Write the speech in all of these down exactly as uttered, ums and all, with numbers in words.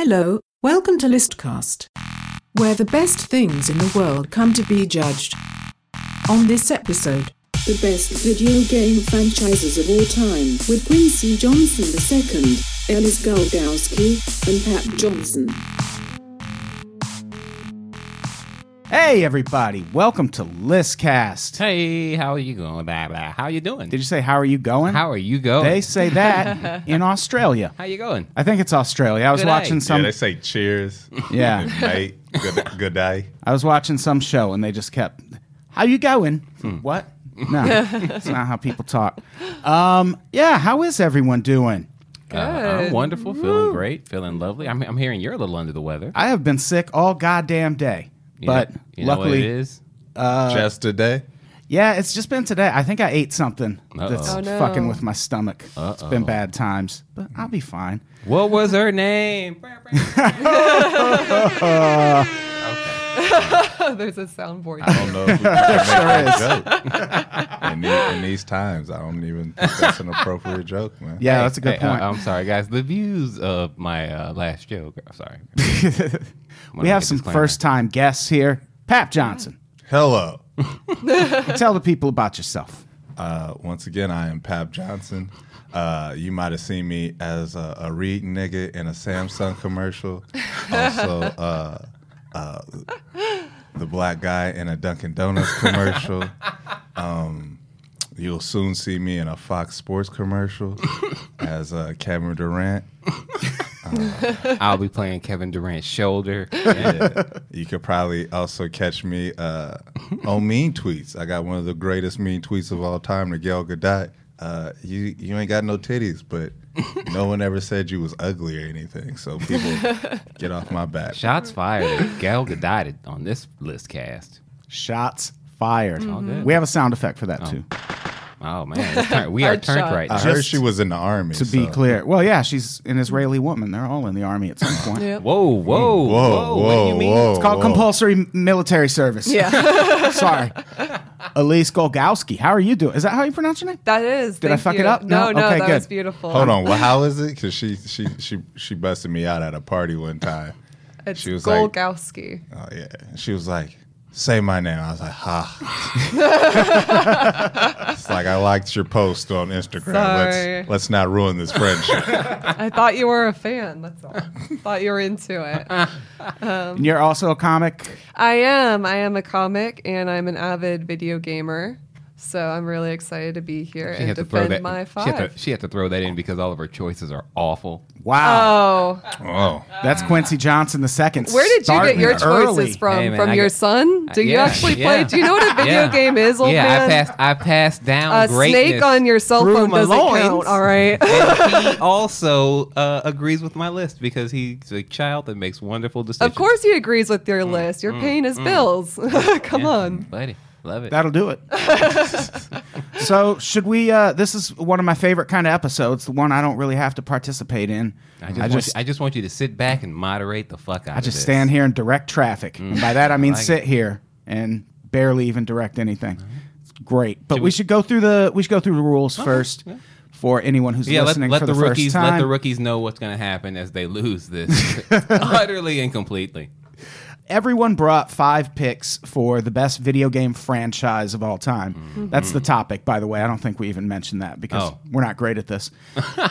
Hello, welcome to Listcast, where the best things in the world come to be judged. On this episode, the best video game franchises of all time with Quincy Johnson the second, Ellis Goldowski, and Pap Johnson. Hey everybody, welcome to Listcast. Hey, how are you going? Blah, blah. How are you doing? Did you say how are you going? How are you going? They say that in Australia. How you going? I think it's Australia. I was good watching day. some... Yeah, they say cheers. Yeah. Mate, good, good day. I was watching some show and they just kept, how you going? Hmm. What? No, it's not how people talk. Um, yeah, how is everyone doing? Good. Uh, I'm wonderful, Woo. feeling great, feeling lovely. I'm, I'm hearing you're a little under the weather. I have been sick all goddamn day. You but know, you luckily, know what it is? Uh, just today. Yeah, it's just been today. I think I ate something Uh-oh. that's oh, no. fucking with my stomach. Uh-oh. It's been bad times, but I'll be fine. What was her name? Okay. There's a soundboard. I don't know. If we sure is. In, these, in these times, I don't even think that's an appropriate joke, man. Yeah, hey, that's a good hey, point. I, I'm sorry, guys. The views of my uh, last joke. I'm sorry. We have some first-time guests here. Pap Johnson. Hello. Tell the people about yourself. Uh, once again, I am Pap Johnson. Uh, you might have seen me as a, a Reed nigga in a Samsung commercial. Also, uh, uh, the black guy in a Dunkin' Donuts commercial. Um, you'll soon see me in a Fox Sports commercial as uh, Kevin Durant. Uh, I'll be playing Kevin Durant's shoulder. Yeah. You could probably also catch me uh, on mean tweets. I got one of the greatest mean tweets of all time, Miguel Godot. Uh, you you ain't got no titties, but no one ever said you was ugly or anything. So people, get off my back. Shots fired. Miguel Godot on this list cast. Shots fired. Mm-hmm. We have a sound effect for that oh. too. Oh, man. Turn- we are turned shot. right now. I heard she was in the army. To so. be clear. Well, yeah, she's an Israeli woman. They're all in the army at some point. Yep. Whoa, whoa, whoa, whoa. What do you mean? Whoa, it's called whoa. compulsory military service. Yeah. Sorry. Elise Golgowski, how are you doing? Is that how you pronounce your name? That is. Did Thank I fuck you. it up? No, no, no okay, that good. was beautiful. Hold on. Well, how is it? Because she, she, she, she busted me out at a party one time. It's she was Golgowski. Like, oh, yeah. She was like, say my name. I was like, ha. It's like, I liked your post on Instagram. Let's, let's not ruin this friendship. I thought you were a fan. That's all. I thought you were into it. Um, and you're also a comic? I am. I am a comic, and I'm an avid video gamer. So I'm really excited to be here she and defend that, my five. She had, to, she had to throw that in because all of her choices are awful. Wow. Oh. oh. That's Quincy Johnson the second. Where did you get your choices early. from? Hey, man, from I your get, son? Do yeah, you actually yeah. play? Do you know what a video yeah. game is, old yeah, man? Yeah, I passed, I passed down a greatness. A snake on your cell phone doesn't loins. count, all right? And he also uh, agrees with my list because he's a child that makes wonderful decisions. Of course he agrees with your mm, list. You're mm, paying his mm. bills. Come yeah, on. Buddy. Love it. That'll do it. So should we, uh, this is one of my favorite kind of episodes, the one I don't really have to participate in. I just, I just, you, I just want you to sit back and moderate the fuck out of this. I just stand here and direct traffic. Mm. And by that, I mean I like sit it. here and barely even direct anything. It's great. But should we, we should go through the, we should go through the rules okay. first. Yeah. For anyone who's yeah, listening let, let for the, the rookies, first time. Let the rookies know what's going to happen as they lose this utterly and completely. Everyone brought five picks for the best video game franchise of all time. Mm-hmm. That's the topic, by the way. I don't think we even mentioned that because oh. we're not great at this.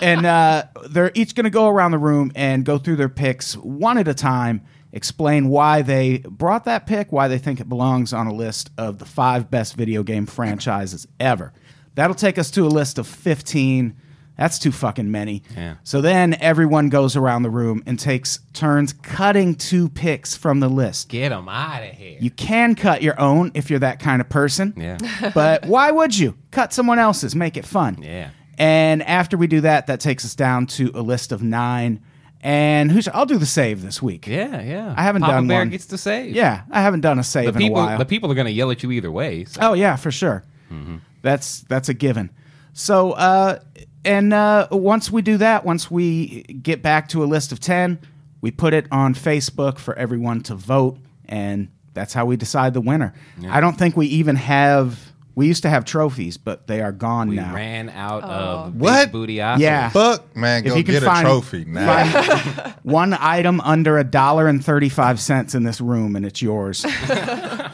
And uh, they're each going to go around the room and go through their picks one at a time, explain why they brought that pick, why they think it belongs on a list of the five best video game franchises ever. That'll take us to a list of fifteen. That's too fucking many. Yeah. So then everyone goes around the room and takes turns cutting two picks from the list. Get them out of here. You can cut your own if you're that kind of person. Yeah. But why would you? Cut someone else's. Make it fun. Yeah. And after we do that, that takes us down to a list of nine. And who should, I'll do the save this week. Yeah, yeah. I haven't Papa done Bear one. Papa Bear gets to save. Yeah, I haven't done a save the people, in a while. The people are going to yell at you either way. So. Oh, yeah, for sure. Mm-hmm. That's, that's a given. So... uh And uh, once we do that, once we get back to a list of ten, we put it on Facebook for everyone to vote, and that's how we decide the winner. Yeah. I don't think we even have We used to have trophies, but they are gone we now. We ran out oh. of what? Booty options. Yeah. Fuck, man, go get a trophy now. One item under a dollar and thirty-five cents in this room, and it's yours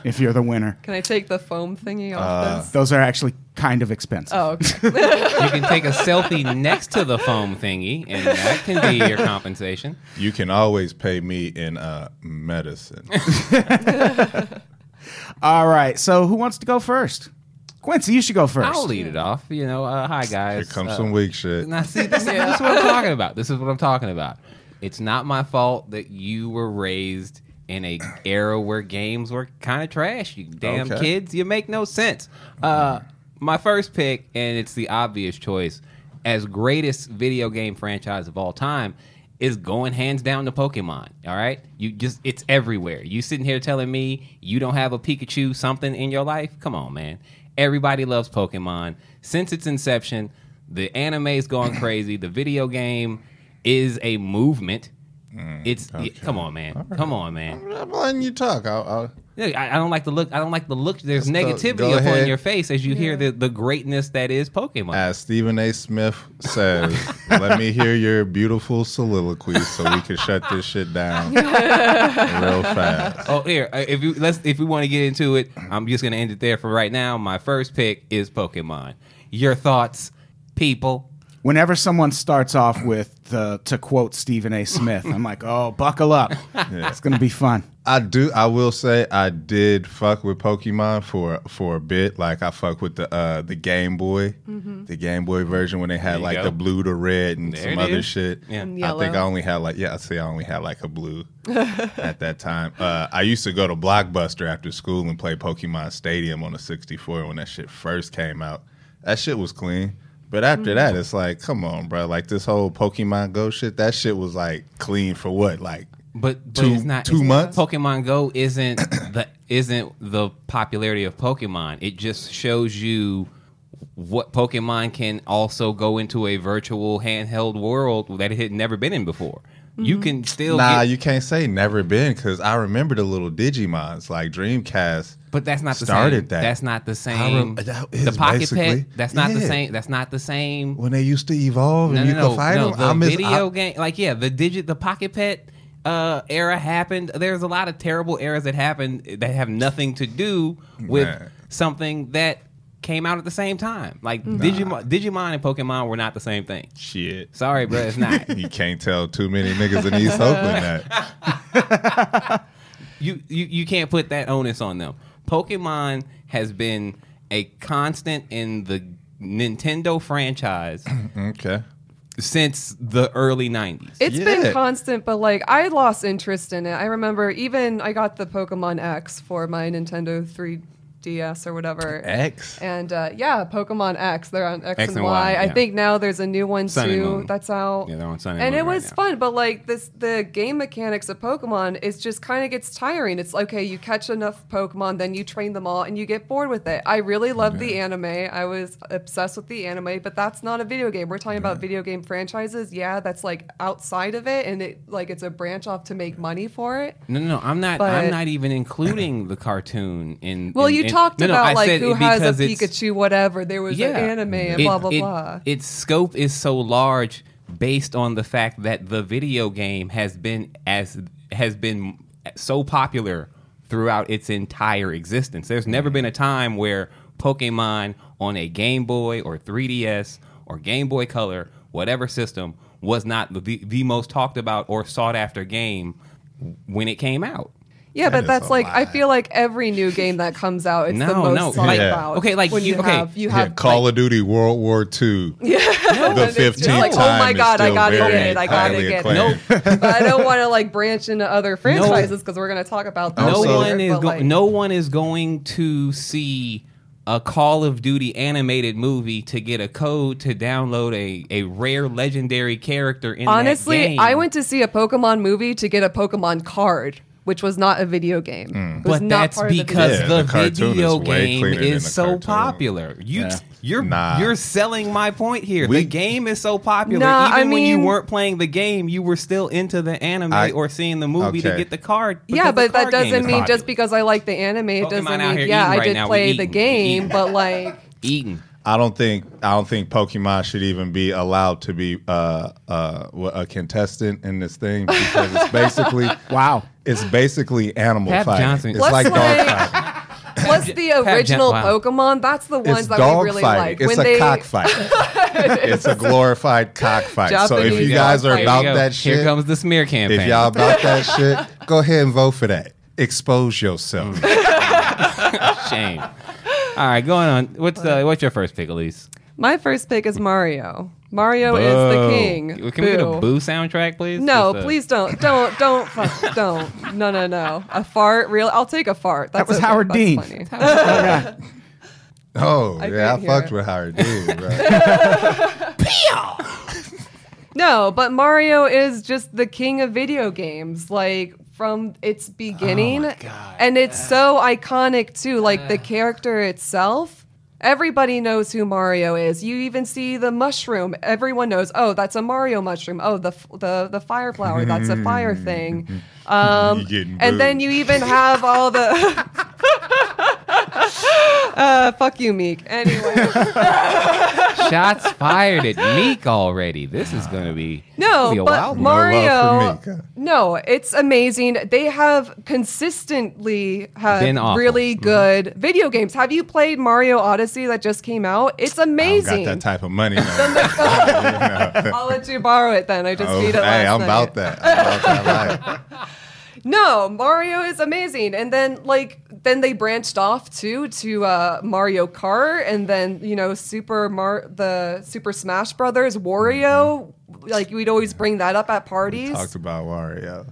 if you're the winner. Can I take the foam thingy off uh, this? Those are actually kind of expensive. Oh, okay. You can take a selfie next to the foam thingy, and that can be your compensation. You can always pay me in uh, medicine. All right, so who wants to go first? Quincy, you should go first. I'll lead it off. You know, uh, hi, guys. Here comes uh, some weak shit. Now, see, this, yeah. this is what I'm talking about. This is what I'm talking about. It's not my fault that you were raised in a era where games were kind of trash. You damn okay. kids, you make no sense. Uh, my first pick, and it's the obvious choice, as greatest video game franchise of all time, is going hands down to Pokemon, all right? You just, it's everywhere. You sitting here telling me you don't have a Pikachu something in your life? Come on, man. Everybody loves Pokemon. Since its inception, the anime's gone crazy. The video game is a movement. Mm, it's okay. it, come on, man. Right. Come on, man. I'm letting you talk. I'll, I'll... I, I don't like the look. I don't like the look. There's Let's negativity upon your face as you yeah. hear the, the greatness that is Pokemon. As Stephen A. Smith says, let me hear your beautiful soliloquies so we can shut this shit down real fast. Oh, here, if you let's if we want to get into it, I'm just gonna end it there for right now. My first pick is Pokemon. Your thoughts, people. Whenever someone starts off with, the, to quote Stephen A. Smith, I'm like, oh, buckle up. Yeah. It's going to be fun. I do. I will say I did fuck with Pokemon for, for a bit. Like, I fuck with the uh, the Game Boy, mm-hmm. the Game Boy version when they had, like, go. the blue to red and there some other is. shit. Yeah. And I think I only had, like, yeah, I see I only had, like, a blue at that time. Uh, I used to go to Blockbuster after school and play Pokemon Stadium on a sixty-four when that shit first came out. That shit was clean. But after that, it's like, come on, bro. Like, this whole Pokemon Go shit, that shit was, like, clean for what? Like, but, but two, it's not, two it's months? Not, Pokemon Go isn't the, isn't the popularity of Pokemon. It just shows you what Pokemon can also go into a virtual handheld world that it had never been in before. Mm-hmm. You can still Nah, get... you can't say never been, because I remember the little Digimons, like Dreamcast. But that's not the started same. That. That's not the same. Rem- the pocket pet. That's not yeah. the same. That's not the same. When they used to evolve no, and no, you no, could fight no, them. The I miss, video I, game, like yeah, the digit, the pocket pet uh, era happened. There's a lot of terrible eras that happened that have nothing to do with nah. something that came out at the same time. Like nah. Digimon, Digimon and Pokemon were not the same thing. Shit. Sorry, bro, it's not. You can't tell too many niggas in East Oakland that. you, you you can't put that onus on them. Pokemon has been a constant in the Nintendo franchise okay. since the early nineties. It's yeah. been constant, but like I lost interest in it. I remember even I got the Pokemon X for my Nintendo three D S or whatever. X? And uh, yeah, Pokemon X. They're on X, X and, and Y. Y yeah. I think now there's a new one Sun too that's out. Yeah, they're on Sun and And Moon it was right fun, but like this, the game mechanics of Pokemon is just kind of gets tiring. It's okay, you catch enough Pokemon, then you train them all, and you get bored with it. I really loved yeah. the anime. I was obsessed with the anime, but that's not a video game. We're talking yeah. about video game franchises. Yeah, that's like outside of it, and it like it's a branch off to make money for it. No, no, no I'm not. But, I'm not even including the cartoon in. Well, in, you. In talked no, about no, like who has a Pikachu, whatever. There was yeah, an anime and it, blah blah it, blah. Its scope is so large, based on the fact that the video game has been as has been so popular throughout its entire existence. There's never been a time where Pokemon on a Game Boy or three D S or Game Boy Color, whatever system, was not the, the most talked about or sought after game when it came out. Yeah, that but that's like lie. I feel like every new game that comes out, it's no, the most no. talked yeah. about. Okay, like when you, you okay. have you have yeah, Call like, of Duty World War Two. Yeah, no, the fifteenth like, time. Oh my god, I gotta get it! I gotta get it! Nope. But I don't want to like branch into other franchises because no. we're gonna talk about those. No one later, is go- like, no one is going to see a Call of Duty animated movie to get a code to download a, a rare legendary character in. Honestly, that game. I went to see a Pokemon movie to get a Pokemon card. which was not a video game. Mm. But that's because the, the, yeah, the video is game is so cartoon. popular. You, yeah. You're nah. you're selling my point here. We, the game is so popular. Nah, Even I when mean, you weren't playing the game, you were still into the anime I, or seeing the movie okay. to get the card. Yeah, but card that doesn't mean popular. Just because I like the anime, it doesn't mean, yeah, I right did now. play eating, the game, but like... Eating. I don't think I don't think Pokemon should even be allowed to be uh, uh, a contestant in this thing because it's basically wow, it's basically animal Pap fighting. Johnson. It's Let's like dog fighting. What's the original John- Pokemon? That's the ones it's that we really fighting. like. It's when a they... cockfight. It's a glorified cockfight. So if you guys are about that shit, here comes the smear campaign. If y'all about that shit, go ahead and vote for that. Expose yourself. Shame. All right, going on. What's uh, what's your first pick, Elise? My first pick is Mario. Mario Boo. is the king. Can Boo. we get a Boo soundtrack, please? No, Just please a... don't, don't, don't, fuck, don't. No, no, no. A fart, real? I'll take a fart. That's that was okay. Howard That's Dean. Funny. Howard Dean. Oh I yeah, I fucked it. with Howard Dean, bro. No, but Mario is just the king of video games. Like. From its beginning, oh and it's yeah. so iconic too. Like yeah. the character itself, everybody knows who Mario is. You even see the mushroom; everyone knows. Oh, that's a Mario mushroom. Oh, the the the fire flower. That's a fire thing. Um, and then you even have all the. uh, fuck you, Meek. Anyway, shots fired at Meek already. This is gonna be. No, but Mario, no, it's amazing. They have consistently had really good mm-hmm. video games. Have you played Mario Odyssey that just came out? It's amazing. I don't got that type of money. I'll let you borrow it then. I just oh, need it Hey, I'm about, I'm about that. Right. No, Mario is amazing. And then, like, then they branched off too to uh, Mario Kart, and then you know Super Mar- the Super Smash Brothers, Wario. Like we'd always bring that up at parties. We talked about Wario.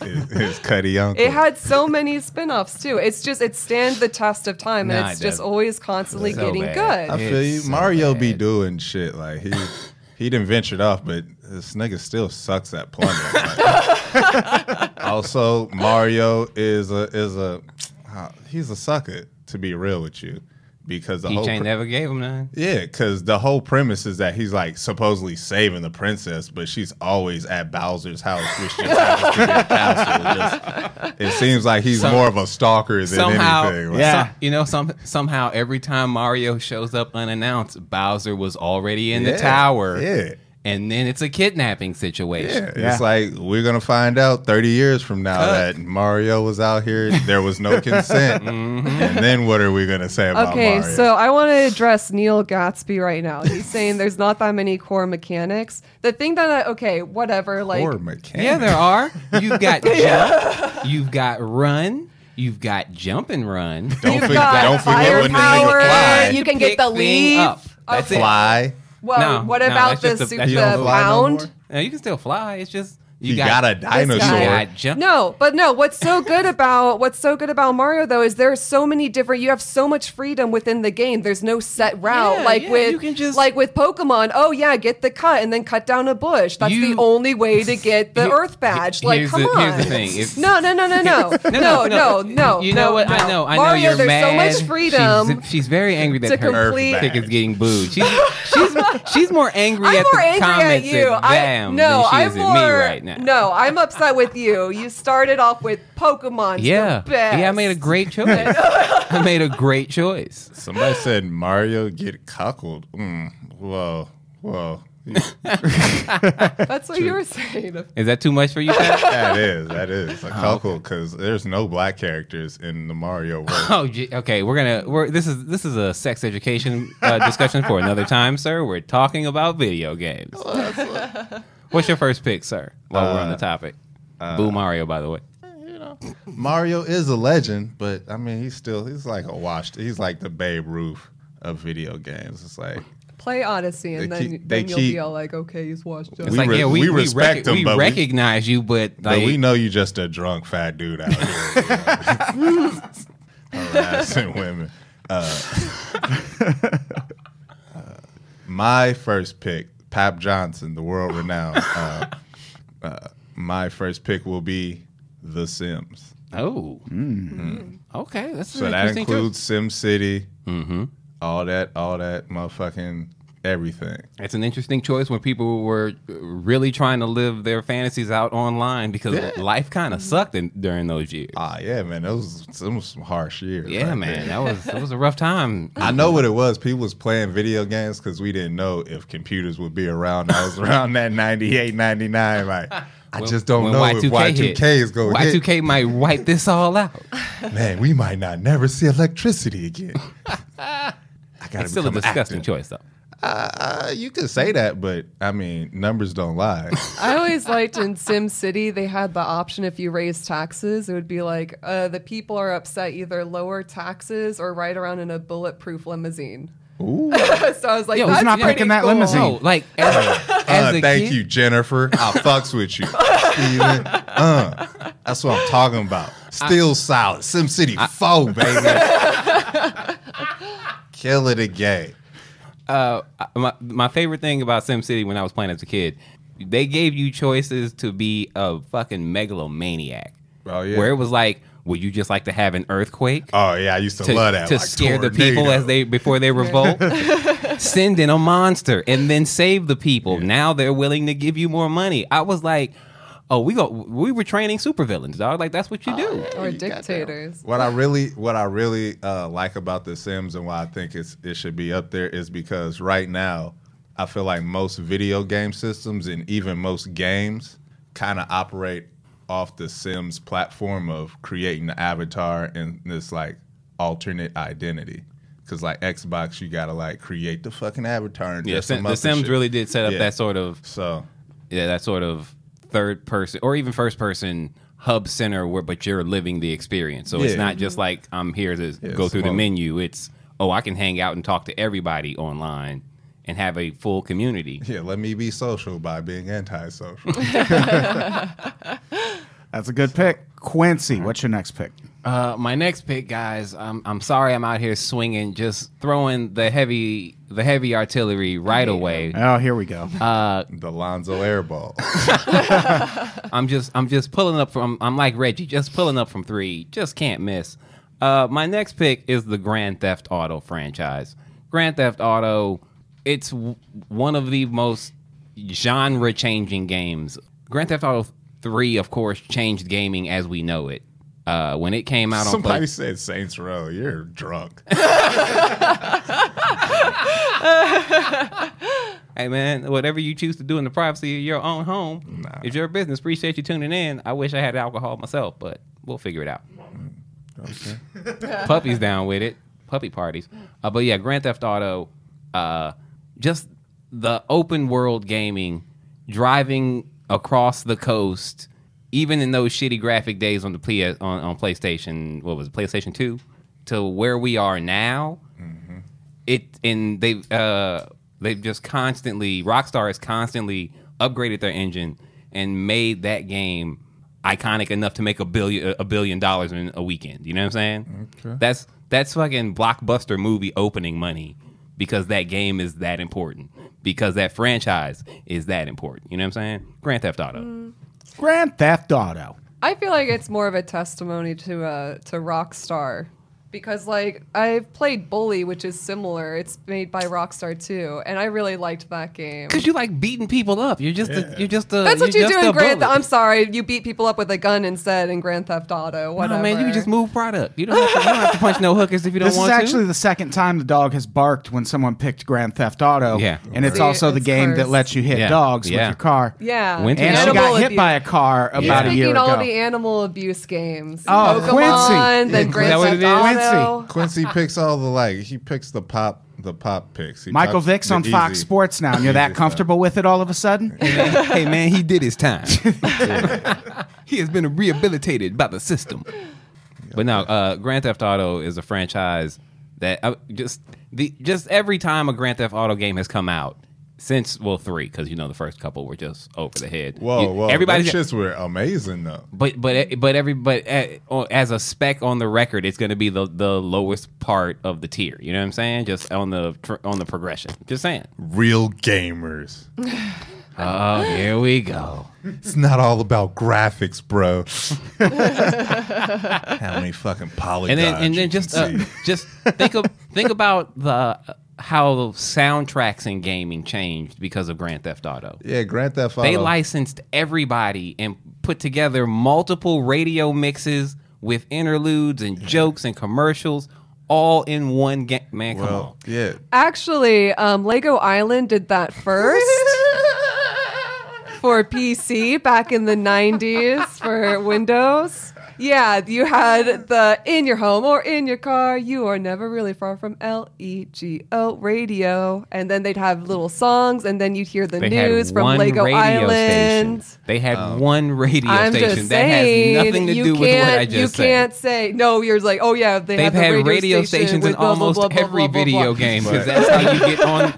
his, his cutty uncle. It had so many spin-offs too. It's just it stands the test of time, and nah, it's just always constantly so getting bad. good. I feel it's you. So Mario bad. be doing shit like he. He didn't venture off, but this nigga still sucks at plumbing. Also, Mario is a is a uh, he's a sucker, to be real with you, because the he whole chain pre- never gave him none. Yeah, because the whole premise is that he's like supposedly saving the princess, but she's always at Bowser's house, which just happens to be a castle. Just, it seems like he's some, more of a stalker than somehow, anything. Like, yeah, some, you know, some, somehow every time Mario shows up unannounced, Bowser was already in yeah, the tower. Yeah. And then it's a kidnapping situation. Yeah, yeah. It's like, we're going to find out thirty years from now Cut. that Mario was out here. There was no consent. Mm-hmm. And then what are we going to say about okay, Mario? Okay, so I want to address Neil Gatsby right now. He's saying there's not that many core mechanics. The thing that I, okay, whatever. Like, core mechanics? Yeah, there are. You've got jump. You've got run. You've got jump and run. Don't, You've for, got don't forget when the nigga fly. You can Pick get the leap. That's okay. Fly. Well, no, what about no, the, the, the pound? No, no, you can still fly. It's just you, you got, got a dinosaur. No, but no. What's so good about what's so good about Mario though is there's so many different. You have so much freedom within the game. There's no set route yeah, like yeah, with you can just, like with Pokemon. Oh yeah, get the cut and then cut down a bush. That's you, the only way to get the you, Earth badge. Like come the, on. Here's the thing. It's, no, no, no, no, no, no, no, no, no. You know no, what? No. I know. I know Mario, you're there's mad. There's so much freedom. She's, she's very angry that her Earth pick is getting booed. She's she's she's more angry I'm at more the angry comments at you. I, them no, than she I'm is more, at me right now. No, I'm upset with you. You started off with Pokemon. Yeah, yeah, I made a great choice. I made a great choice. Somebody said Mario get cuckolded. Mm, whoa, whoa. That's what True. you were saying. Is that too much for you, Pat? That is. That is a cuckold because there's no black characters in the Mario world. Oh, gee, okay. We're gonna. We're this is this is a sex education uh, discussion for another time, sir. We're talking about video games. Well, what's your first pick, sir? While uh, we're on the topic, uh, Boo Mario, by the way. You know, Mario is a legend, but I mean, he's still he's like a washed. He's like the Babe Ruth of video games. It's like. Play Odyssey, and they then, keep, then you'll keep, be all like, okay, he's washed up. It's like, re- yeah, we, we, we respect rec- him, but we recognize we, you, but, like, but we know you just a drunk fat dude out here, you know? Harassing women. Uh, uh, my first pick, Pap Johnson, the world renowned. Uh, uh, my first pick will be The Sims. Oh. Mm. Mm. Okay. That's so that includes Sim City. Mm-hmm. All that, all that motherfucking everything. It's an interesting choice when people were really trying to live their fantasies out online because yeah. life kind of sucked in, during those years. Ah, yeah, man. Those was, was some harsh years. Yeah, right man. That was that was a rough time. I know what it was. People was playing video games because we didn't know if computers would be around. I was around that ninety-eight, ninety-nine like... I when, just don't know Y two K if Y two K hit. Is going to hit. Y two K might wipe this all out. Man, we might not never see electricity again. I gotta it's still a disgusting active. Choice, though. Uh, uh, you could say that, but, I mean, numbers don't lie. I always liked in Sim City, they had the option if you raise taxes, it would be like, uh, the people are upset, either lower taxes or ride around in a bulletproof limousine. Ooh. So I was like, yo, that's not breaking that cool. limousine. No, like, as, uh, as uh, thank kid? You, Jennifer. I fucks with you. Steven. Uh, that's what I'm talking about. Still I, solid. SimCity four, baby. Killer the game. Uh, my, my favorite thing about SimCity when I was playing as a kid, they gave you choices to be a fucking megalomaniac. Oh, yeah. Where it was like, would you just like to have an earthquake? Oh, yeah, I used to, to love that. To like scare tornado. The people as they before they revolt? Send in a monster and then save the people. Yeah. Now they're willing to give you more money. I was like, oh, we go. We were training supervillains, dog. Like, that's what you do. Oh, or you dictators. What I really what I really uh, like about The Sims and why I think it's, it should be up there is because right now I feel like most video game systems and even most games kind of operate off the Sims platform of creating the avatar and this like alternate identity, because like Xbox, you gotta like create the fucking avatar. And yeah, Sim, the Sims shit. Really did set up yeah. that sort of so yeah that sort of third person or even first person hub center where but you're living the experience. So yeah. it's not just like I'm here to yeah, go through small. The menu. It's oh I can hang out and talk to everybody online. And have a full community. Yeah, let me be social by being antisocial. That's a good pick. Quincy, what's your next pick? Uh, my next pick, guys, I'm, I'm sorry I'm out here swinging, just throwing the heavy the heavy artillery right away. Oh, here we go. Uh, the Lonzo Airball. I'm just I'm just pulling up from, I'm like Reggie, just pulling up from three. Just can't miss. Uh, my next pick is the Grand Theft Auto franchise. Grand Theft Auto... It's one of the most genre-changing games. Grand Theft Auto three, of course, changed gaming as we know it. Uh, when it came out on... Somebody play- said Saints Row. You're drunk. Hey, man, whatever you choose to do in the privacy of your own home, nah. It's your business. Appreciate you tuning in. I wish I had alcohol myself, but we'll figure it out. Okay. Puppy's down with it. Puppy parties. Uh, but yeah, Grand Theft Auto... Uh, Just the open world gaming, driving across the coast, even in those shitty graphic days on the P S, on, on PlayStation, what was it, PlayStation two, to where we are now. Mm-hmm. It and they've uh, they've just constantly Rockstar has constantly upgraded their engine and made that game iconic enough to make a billion a billion dollars in a weekend. You know what I'm saying? Okay. That's that's fucking blockbuster movie opening money. Because that game is that important. Because that franchise is that important. You know what I'm saying? Grand Theft Auto. Mm. Grand Theft Auto. I feel like it's more of a testimony to uh, to Rockstar. Because, like, I've played Bully, which is similar. It's made by Rockstar, too. And I really liked that game. Because you like beating people up. You're just yeah. a, you're just a That's what you do in Grand Theft. I'm sorry. You beat people up with a gun instead in Grand Theft Auto. Whatever. No, man. You can just move product. You don't have to, you don't have to punch no hookers if you don't this want to. This is actually the second time the dog has barked when someone picked Grand Theft Auto. Yeah. And it's See, also it's the game first. That lets you hit yeah. dogs yeah. with your car. Yeah. Winter. And animal she got hit abuse. By a car yeah. about You're a year ago. All the animal abuse games. Oh, Pokemon, Quincy. Then Grand Theft Auto. That what it is? Quincy. Quincy picks all the like. He picks the pop, the pop picks. He Michael Vick's on easy. Fox Sports now. And you're that comfortable stuff. With it all of a sudden? Yeah. Hey man, he did his time. Yeah. He has been rehabilitated by the system. Yeah. But no, uh, Grand Theft Auto is a franchise that uh, just the just every time a Grand Theft Auto game has come out. Since, well, three, because, you know, the first couple were just over the head. Whoa, whoa. Everybody's that shits were amazing, though. But but but every but as a spec on the record, it's going to be the, the lowest part of the tier. You know what I'm saying? Just on the on the progression. Just saying. Real gamers. Oh, here we go. It's not all about graphics, bro. How many fucking polygons? And then, and then just uh, just think of think about the how soundtracks in gaming changed because of Grand Theft Auto. Yeah, Grand Theft Auto. They licensed everybody and put together multiple radio mixes with interludes and jokes and commercials. All in one game. Man, well, come on. Yeah. Actually, um, Lego Island did that first for P C back in the nineties for Windows. Yeah, you had the in your home or in your car, you are never really far from L E G O radio. And then they'd have little songs, and then you'd hear the they news from Lego Island. Station. They had um, one radio I'm station. Just saying, that has nothing to do with what I just you said. You can't say, no, you're like, oh yeah, they They've had, the had radio, radio stations in blah, almost blah, blah, every blah, blah, video blah, blah. game. Because that's how you get on.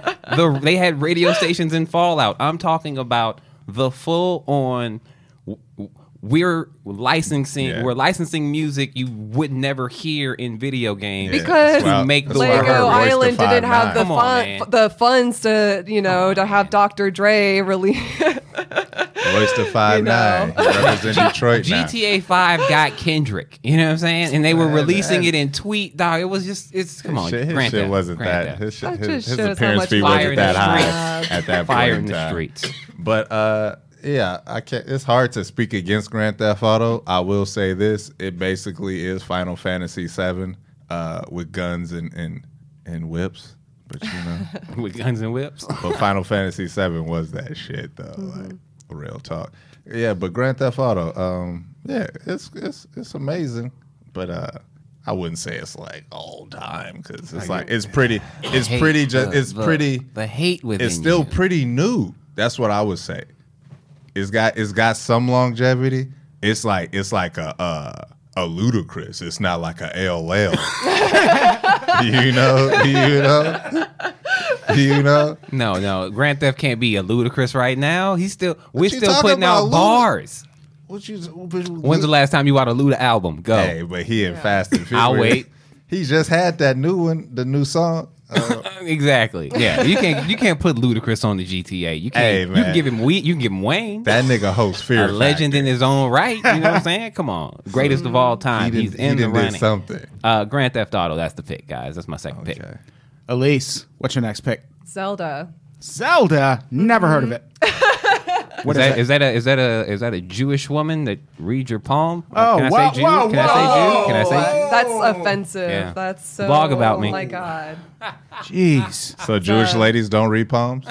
The, they had radio stations in Fallout. I'm talking about the full-on... W- w- We're licensing. Yeah. We're licensing music you would never hear in video games yeah. because well, make the Lego Island didn't have the fun, on, f- the funds to you know on, to have man. Doctor Dre release. Royce the five nine represents Detroit now. G T A Five got Kendrick. You know what I'm saying? And they were releasing it in tweet. Dog, it was just it's come on. His shit, shit wasn't that. His, shit, his, his appearance fee wasn't that high at that fire point in the streets. But. uh Yeah, I can't. It's hard to speak against Grand Theft Auto. I will say this: it basically is Final Fantasy seven uh, with guns and, and and whips, but you know, with guns and whips. But Final Fantasy seven was that shit though, mm-hmm. like real talk. Yeah, but Grand Theft Auto, um, yeah, it's it's it's amazing, but uh, I wouldn't say it's like all time because it's like it's pretty, it's pretty, just it's pretty. The hate within it's still you. Pretty new. That's what I would say. It's got it's got some longevity. It's like it's like a uh, a ludicrous. It's not like a L L. you know, you know, you know. No, no. Grand Theft can't be a ludicrous right now. He's still what we're still putting out Luda? Bars. What you, what you, When's the last time you bought a Luda album? Go. Hey, but he in yeah. Fast and Furious. I'll wait. He just had that new one, the new song. Uh, exactly. Yeah, you can't you can't put Ludacris on the G T A. You can't. Hey, you can give him we. You can give him Wayne. That nigga hosts Fear. A legend in his own right. You know what I'm saying? Come on, greatest of all time. He He's did, in he the running. Something. Uh, Grand Theft Auto. That's the pick, guys. That's my second okay. pick. Elise, what's your next pick? Zelda. Zelda. Never heard of it. What is, is that, that? Is that a is that a is that a Jewish woman that reads your palm? Oh, can I whoa, say Jew? Whoa, can whoa. I say Jew? Can I say Jew? That's offensive. Yeah. That's so. Blog about oh me. Oh my god. Jeez. So Jewish ladies don't read palms.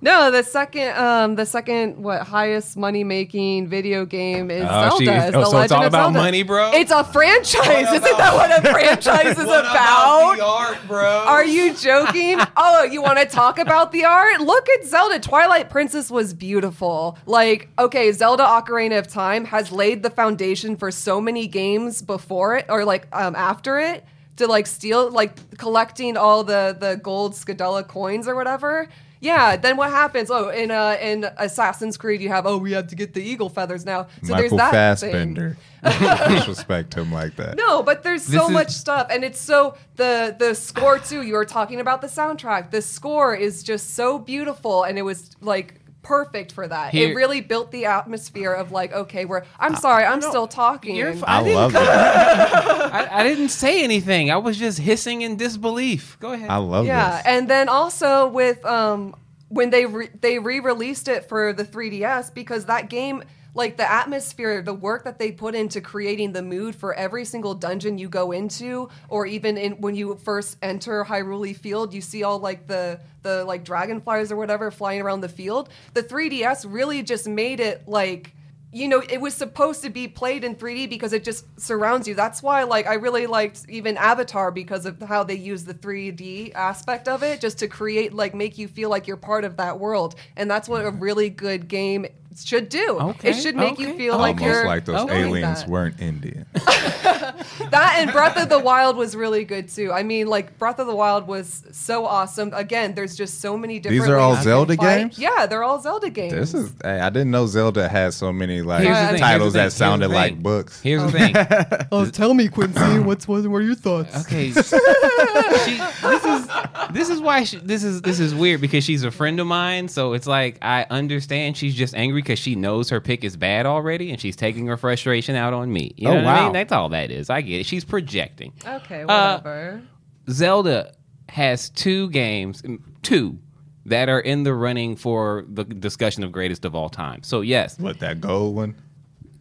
No, the second um, the second what highest money making video game is oh, Zelda. Is oh, the so Legend it's all about Zelda. Money, bro. It's a franchise. What Isn't about, that what a franchise is what about? About the art, bro. Are you joking? Oh, you want to talk about the art? Look at Zelda. Twilight Princess was beautiful. Like, okay, Zelda: Ocarina of Time has laid the foundation for so many games before it or like um, after it to like steal, like collecting all the the gold Scadella coins or whatever. Yeah, then what happens? Oh, in uh, in Assassin's Creed, you have, oh, we have to get the eagle feathers now. So Michael there's that Fassbender. Thing. Disrespect him like that. No, but there's this so is... much stuff. And it's so, the, the score, too, you were talking about the soundtrack. The score is just so beautiful, and it was, like, perfect for that. Here. It really built the atmosphere of, like, okay, we're, I'm sorry, I'm no, still talking. You're, I, I love it. I, I didn't say anything. I was just hissing in disbelief. Go ahead. I love yeah, this. Yeah, and then also with um, when they re- they re-released it for the three D S, because that game, like the atmosphere, the work that they put into creating the mood for every single dungeon you go into, or even in when you first enter Hyrule Field, you see all like the the like dragonflies or whatever flying around the field. The three D S really just made it like, you know, it was supposed to be played in three D because it just surrounds you. That's why like I really liked even Avatar because of how they use the three D aspect of it just to create like make you feel like you're part of that world. And that's what a really good game should do. Okay. It should make okay. you feel oh, like almost you're... Almost like those okay. aliens like weren't Indian. That and Breath of the Wild was really good, too. I mean, like, Breath of the Wild was so awesome. Again, there's just so many different... These are all Zelda games? Yeah, they're all Zelda games. This is... Hey, I didn't know Zelda had so many, like, titles that sounded like books. Here's the thing. Oh, tell me, Quincy, what's what were your thoughts? Okay. she, this is this is why... She, this is this is weird, because she's a friend of mine, so it's like, I understand she's just angry because she knows her pick is bad already, and she's taking her frustration out on me. You know oh, what wow. I mean? That's all that is. I get it. She's projecting. Okay, whatever. Uh, Zelda has two games, two, that are in the running for the discussion of greatest of all time. So, yes. What, that gold one?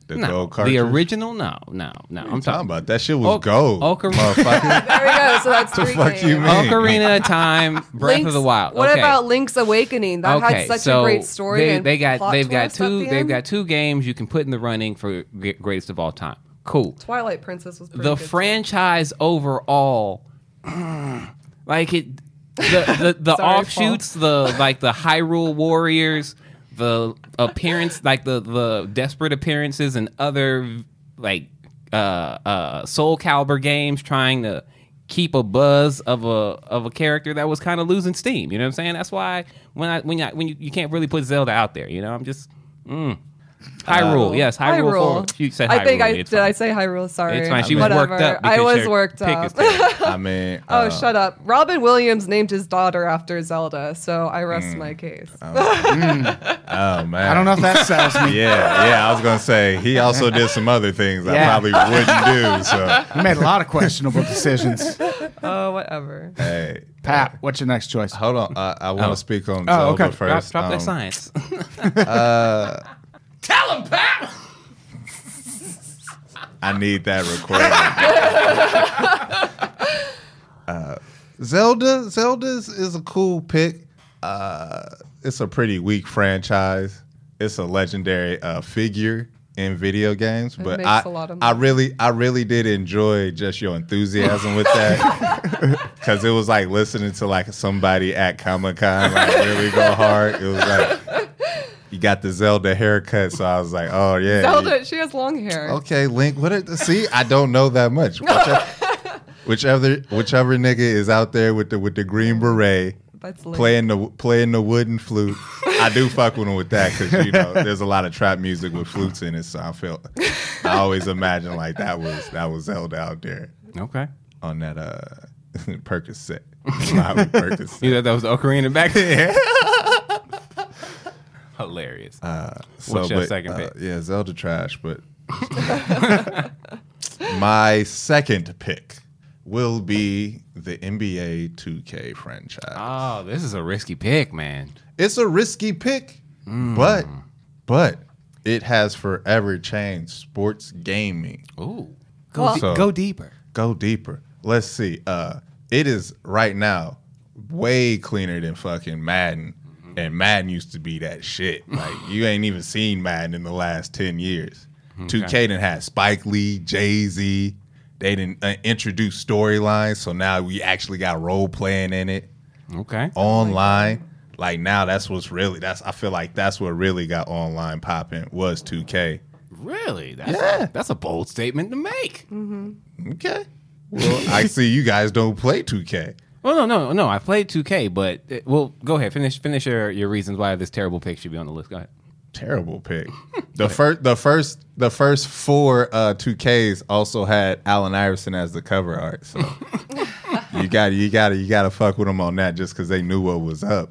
The no, gold cartridge? The original? No, no, no. What I'm talking, talking about that shit was o- gold. Ocar- motherfucker. There we go. So that's three the fuck games. You mean? Ocarina of Time, Breath Link's, of the Wild. Okay. What about Link's Awakening? That okay, had such so a great story. They, and they got plot they've got two the they've got two games you can put in the running for greatest of all time. Cool. Twilight Princess was pretty the good. The franchise too. Overall, like it, the the, the Sorry, offshoots, Paul. the like the Hyrule Warriors. The appearance, like the, the desperate appearances and other like uh, uh, Soul Calibur games trying to keep a buzz of a of a character that was kind of losing steam. You know what I'm saying? That's why when I when I, when you, you can't really put Zelda out there. You know, I'm just mm. Hyrule. Uh, yes, Hyrule. Hyrule. You said Hyrule. I think I it's did. Fine. I say Hyrule. Sorry, it's fine. She I mean, was whatever. worked up. I was worked up. I mean, uh, oh, shut up. Robin Williams named his daughter after Zelda, so I rest mm, my case. Oh, mm, oh man, I don't know if that sounds. yeah, yeah. I was gonna say he also did some other things yeah. I probably wouldn't do. So he made a lot of questionable decisions. Oh, whatever. Hey. Pat, what's your next choice? Hold on, uh, I want to oh. speak on oh, Zelda okay. first. Drop, drop um, that science. uh. Tell him, Pat! I need that recording. uh, Zelda, Zelda is a cool pick. Uh, it's a pretty weak franchise. It's a legendary uh, figure in video games, but I, I really, I really did enjoy just your enthusiasm with that, because it was like listening to like somebody at Comic-Con like really go hard. It was like. You got the Zelda haircut, so I was like, oh, yeah. Zelda, you, she has long hair. Okay, Link. What? It, see, I don't know that much. Whichever, whichever, whichever nigga is out there with the with the green beret, that's playing the playing the wooden flute. I do fuck with him with that, because, you know, there's a lot of trap music with flutes in it, so I felt I always imagine like that was that was Zelda out there. Okay. On that uh, Percocet. Percocet. You thought that was the Ocarina back there? Hilarious. Uh, so, What's your but, second pick? Uh, yeah, Zelda trash, but... My second pick will be the N B A two K franchise. Oh, this is a risky pick, man. It's a risky pick, mm. but but it has forever changed sports gaming. Ooh. Go, well, so, go deeper. Go deeper. Let's see. Uh, it is, right now, way cleaner than fucking Madden. And Madden used to be that shit. Like, you ain't even seen Madden in the last ten years. Okay. two K done had Spike Lee, Jay-Z. They didn't uh, introduce storylines, so now we actually got role-playing in it. Okay. Online. Like, like, now that's what's really, that's I feel like that's what really got online popping was two K. Really? That's yeah. A, that's a bold statement to make. Mm-hmm. Okay. Well, I see you guys don't play two K. Well, no, no, no. I played two K, but it, well, go ahead. Finish, finish your, your reasons why this terrible pick should be on the list. Go ahead. Terrible pick. the first, the first, the first four uh, two Ks also had Allen Iverson as the cover art. So you got, you got, you got to fuck with them on that, just because they knew what was up.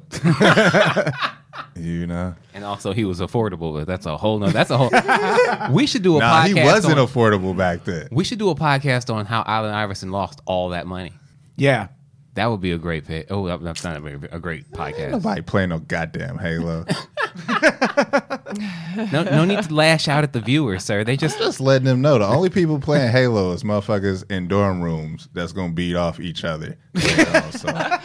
You know. And also, he was affordable. But that's a whole nother. That's a whole. We should do a nah, podcast. He wasn't on, affordable back then. We should do a podcast on how Allen Iverson lost all that money. Yeah. That would be a great pick. Oh, that's not a, a great podcast. Ain't nobody playing no goddamn Halo. no, no need to lash out at the viewers, sir. They just just letting them know the only people playing Halo is motherfuckers in dorm rooms that's gonna beat off each other. You know, so.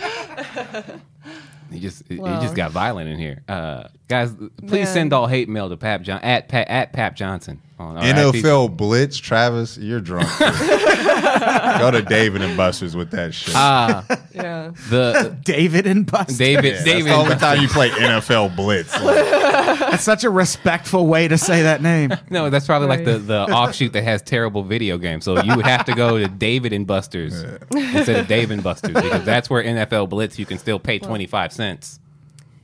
He just well, he just got violent in here, uh, guys. Please man. send all hate mail to Pap John at Pap, at Pap Johnson Oh, no, N F L Blitz, Travis, you're drunk. Go to David and Buster's with that shit. Ah, uh, yeah. The David and Buster's. David, yeah, David. That's the only time you play N F L Blitz. Like. That's such a respectful way to say that name. No, that's probably right. Like the, the offshoot that has terrible video games. So you would have to go to David and Buster's yeah. instead of Dave and Buster's because that's where N F L Blitz you can still pay twenty five cents.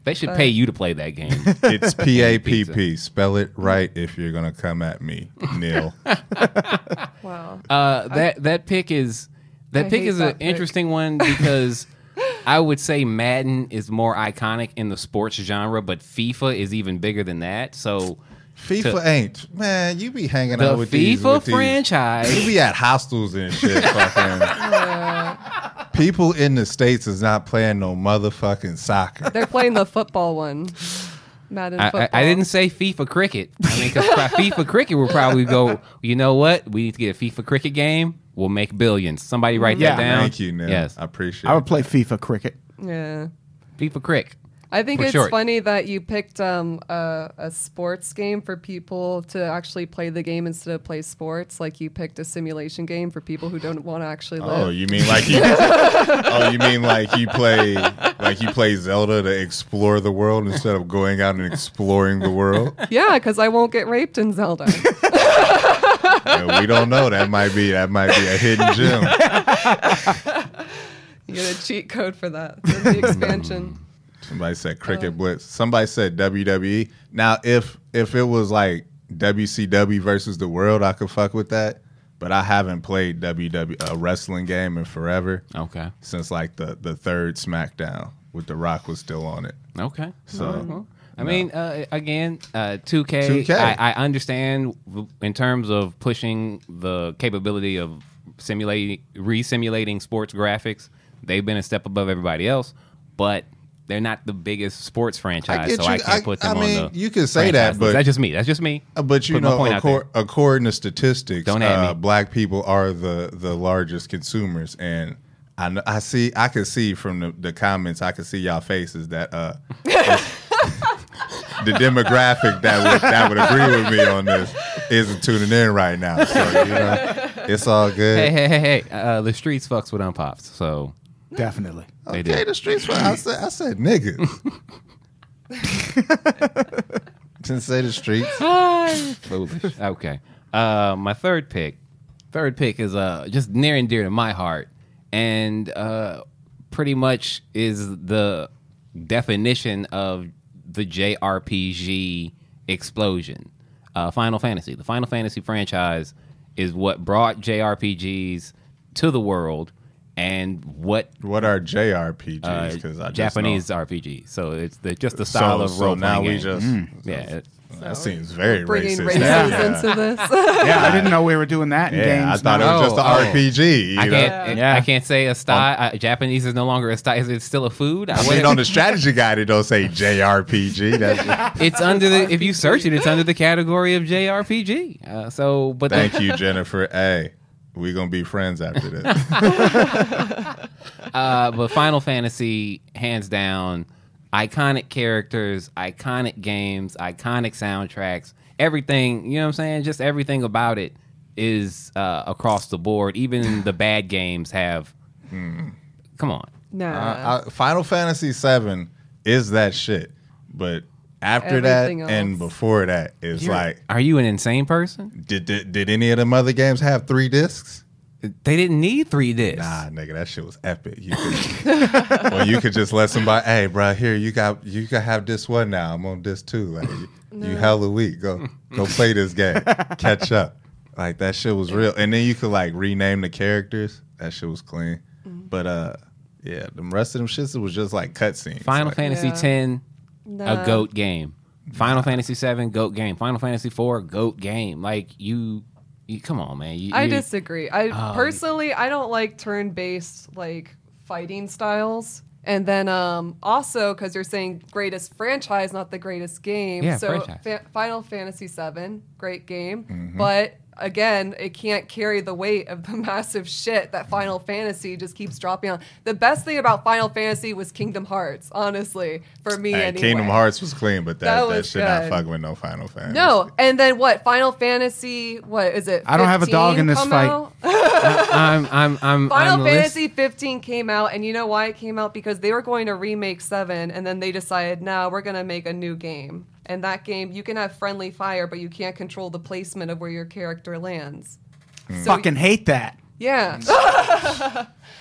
They should pay you to play that game. It's P A P P. Spell it right if you're going to come at me, Neil. Wow. Uh, that that pick is that I pick is an interesting one because I would say Madden is more iconic in the sports genre, but FIFA is even bigger than that. So FIFA to, ain't. Man, you be hanging the out with FIFA these. The FIFA franchise. These. You be at hostels and shit. Fucking. Yeah. People in the States is not playing no motherfucking soccer. They're playing the football one. Madden football. I, I, I didn't say FIFA cricket. I mean, because FIFA cricket will probably go, you know what? We need to get a FIFA cricket game. We'll make billions. Somebody write yeah. that down. Thank you, Neil. Yes. I appreciate it. I would play FIFA cricket. Yeah. FIFA crick. I think it's short. Funny that you picked um, a, a sports game for people to actually play the game instead of play sports. Like you picked a simulation game for people who don't want to actually live. Oh, you mean like you? oh, you mean like you play like you play Zelda to explore the world instead of going out and exploring the world? Yeah, because I won't get raped in Zelda. Yeah, we don't know. That might be that might be a hidden gem. You get a cheat code for that. For the expansion. Somebody said Cricket uh, Blitz. Somebody said W W E. Now, if if it was like W C W versus the world, I could fuck with that. But I haven't played W W E, a wrestling game in forever. Okay. Since like the, the third SmackDown with The Rock was still on it. Okay. So, mm-hmm. I no. mean, uh, again, uh, two K. two K. I, I understand in terms of pushing the capability of simulating, re-simulating sports graphics. They've been a step above everybody else. But they're not the biggest sports franchise, I so I can't I, put them I mean, on the you can say that, but... That's just me. That's just me. But, you put know, acor- according to statistics, Don't uh, black people are the, the largest consumers. And I I see, I can see from the, the comments, I can see y'all faces that uh, the demographic that would, that would agree with me on this isn't tuning in right now. So, you know, it's all good. Hey, hey, hey, hey. Uh, the streets fucks with Unpops, so... Definitely. Okay, they did. The streets. I said, I said, nigga. Didn't say the streets. Foolish. Okay. Uh, my third pick. Third pick is uh just near and dear to my heart, and uh, pretty much is the definition of the J R P G explosion. Uh, Final Fantasy. The Final Fantasy franchise is what brought J R P Gs to the world. And what what are J R P Gs? Because uh, Japanese R P Gs. So it's the, just the style so, of role so now we game. Just mm. yeah. So that seems very bringing racist. Yeah. Into this. Yeah, I didn't know we were doing that in yeah, games. I thought no. it was just an oh. R P G. You I, know? Can't, it, yeah. I can't say a style. Um, I, Japanese is no longer a style. Is it still a food? I, I mean, on the strategy guide, it don't say J R P G. That's it's under the. If you search it, it's under the category of J R P G. Uh, so, but thank the, you, Jennifer A. We're going to be friends after this. uh, but Final Fantasy, hands down, iconic characters, iconic games, iconic soundtracks, everything, you know what I'm saying? Just everything about it is uh, across the board. Even the bad games have... Mm. Come on. No. Uh, I, Final Fantasy seven is that shit, but... After Everything that else. And before that, it's You're, like... Are you an insane person? Did, did did any of them other games have three discs? They didn't need three discs. Nah, nigga, that shit was epic. You could, well, you could just let somebody, hey, bro, here, you got you can have this one now. I'm on this too. Like, no. You hella weak. Go, go play this game. Catch up. Like, that shit was real. And then you could, like, rename the characters. That shit was clean. Mm-hmm. But, uh, yeah, the rest of them shits, it was just, like, cutscenes. Final like, Fantasy X... Yeah. Nah. A GOAT game. Final Fantasy seven, GOAT game. Final Fantasy four, GOAT game. Like, you, you come on, man. You, I you, disagree. I uh, personally, I don't like turn-based, like, fighting styles. And then um, also, because you're saying greatest franchise, not the greatest game. Yeah, so fa- Final Fantasy seven, great game. Mm-hmm. But again, it can't carry the weight of the massive shit that Final Fantasy just keeps dropping on. The best thing about Final Fantasy was Kingdom Hearts, honestly, for me hey, anyway. Kingdom Hearts was clean, but that, that, that should good. Not fuck with no Final Fantasy. No, and then what? Final Fantasy, what is it? I don't have a dog in this fight. I'm, I'm, I'm, Final I'm Fantasy list. fifteen came out, and you know why it came out? Because they were going to remake seven, and then they decided, no, we're going to make a new game. And that game, you can have friendly fire, but you can't control the placement of where your character lands. Mm. So fucking hate that. Yeah.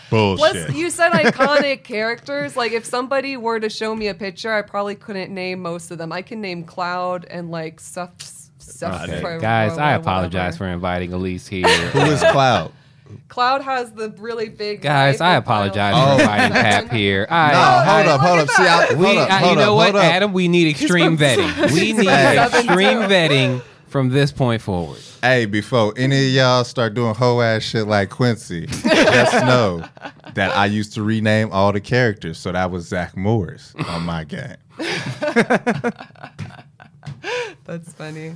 Bullshit. Plus, you said iconic characters. Like, if somebody were to show me a picture, I probably couldn't name most of them. I can name Cloud and, like, stuff. stuff okay. for, Guys, for, I apologize whatever. for inviting Elise here. Who is Cloud? Cloud has the really big. Guys, I apologize for inviting Pap here. I, no, I, hold, I, up, hold, up. See, I, we, hold up, hold up. You know what, up. Adam? We need extreme vetting. We need extreme vetting from this point forward. Hey, before any of y'all start doing hoe ass shit like Quincy, just know that I used to rename all the characters. So that was Zach Morris on my game. That's funny.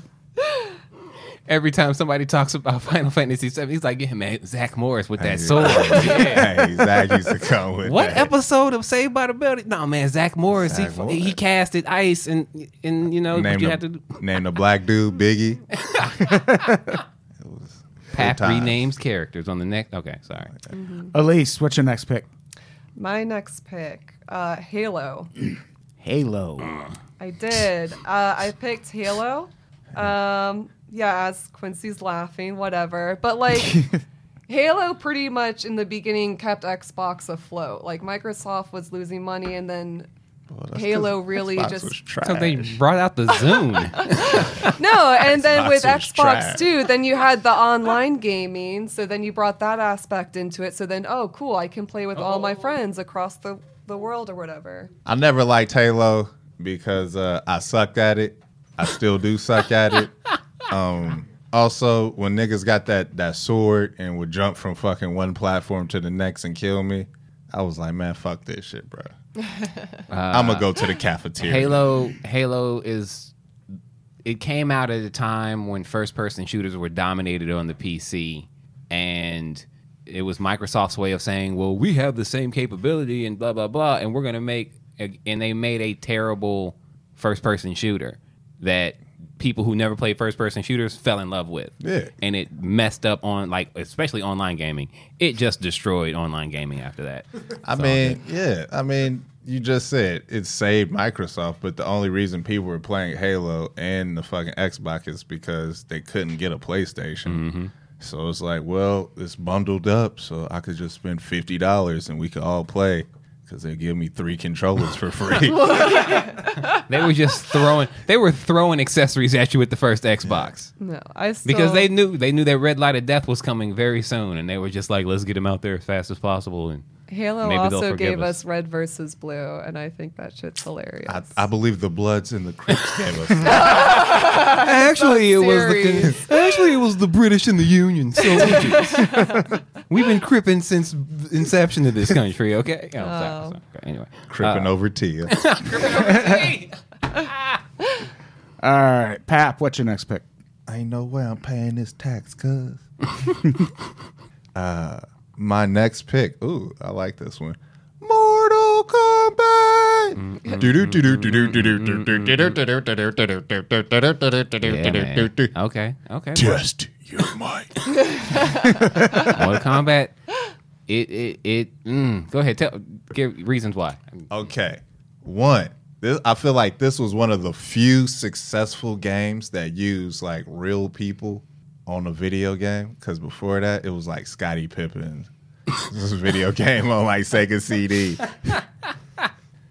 Every time somebody talks about Final Fantasy seven, he's like, yeah, man, Zach Morris with that hey, sword. Yeah. Hey, Zach used to come with what that. What episode of Saved by the Bell? No, man, Zach Morris, Zach he, Morris. he casted Ice and, and you know, you the, had to do. Named the black dude Biggie. It was Pap renames characters on the next. Okay, sorry. Mm-hmm. Elise, what's your next pick? My next pick, uh, Halo. Halo. Mm. I did. Uh, I picked Halo. Um... Yeah, as Quincy's laughing, whatever. But, like, Halo pretty much in the beginning kept Xbox afloat. Like, Microsoft was losing money, and then well, Halo really Xbox just... Was trash. So they brought out the Zune. No, and Xbox then with Xbox trash. too, then you had the online gaming. So then you brought that aspect into it. So then, oh, cool, I can play with oh. all my friends across the, the world or whatever. I never liked Halo because uh, I sucked at it. I still do suck at it. Um, also, when niggas got that, that sword and would jump from fucking one platform to the next and kill me, I was like, man, fuck this shit, bro. Uh, I'm going to go to the cafeteria. Halo Halo is... It came out at a time when first-person shooters were dominated on the P C, and it was Microsoft's way of saying, well, we have the same capability and blah, blah, blah, and we're going to make... A, and they made a terrible first-person shooter that... people who never played first-person shooters fell in love with. Yeah. And it messed up on, like, especially online gaming. It just destroyed online gaming after that. I so, mean, yeah. I mean, you just said it saved Microsoft, but the only reason people were playing Halo and the fucking Xbox is because they couldn't get a PlayStation. Mm-hmm. So it's like, well, it's bundled up, so I could just spend fifty dollars and we could all play. Because they give me three controllers for free. They were just throwing. They were throwing accessories at you with the first Xbox. No, I still... because they knew they knew that red light of death was coming very soon, and they were just like, "Let's get them out there as fast as possible." And Halo maybe also gave us. us red versus blue, and I think that shit's hilarious. I, I believe the Bloods and the Crips gave us. actually, it was the actually it was the British and the Union soldiers. We've been cripping since inception of this country. Okay, oh, uh, sorry, sorry. Okay, anyway, cripping uh, over tea. Cripping over tea. All right, Pap, what's your next pick? I ain't no way I'm paying this tax, cuz. uh. My next pick. Ooh, I like this one. Mortal Kombat. Do do do do do do do do do do do do do. Okay, okay. Test your might. Mortal Kombat. It it it. Mm. Go ahead. Tell. Give reasons why. Okay. One. This, I feel like this was one of the few successful games that used like real people on a video game, because before that, it was like Scottie Pippen. This was a video game on like Sega C D.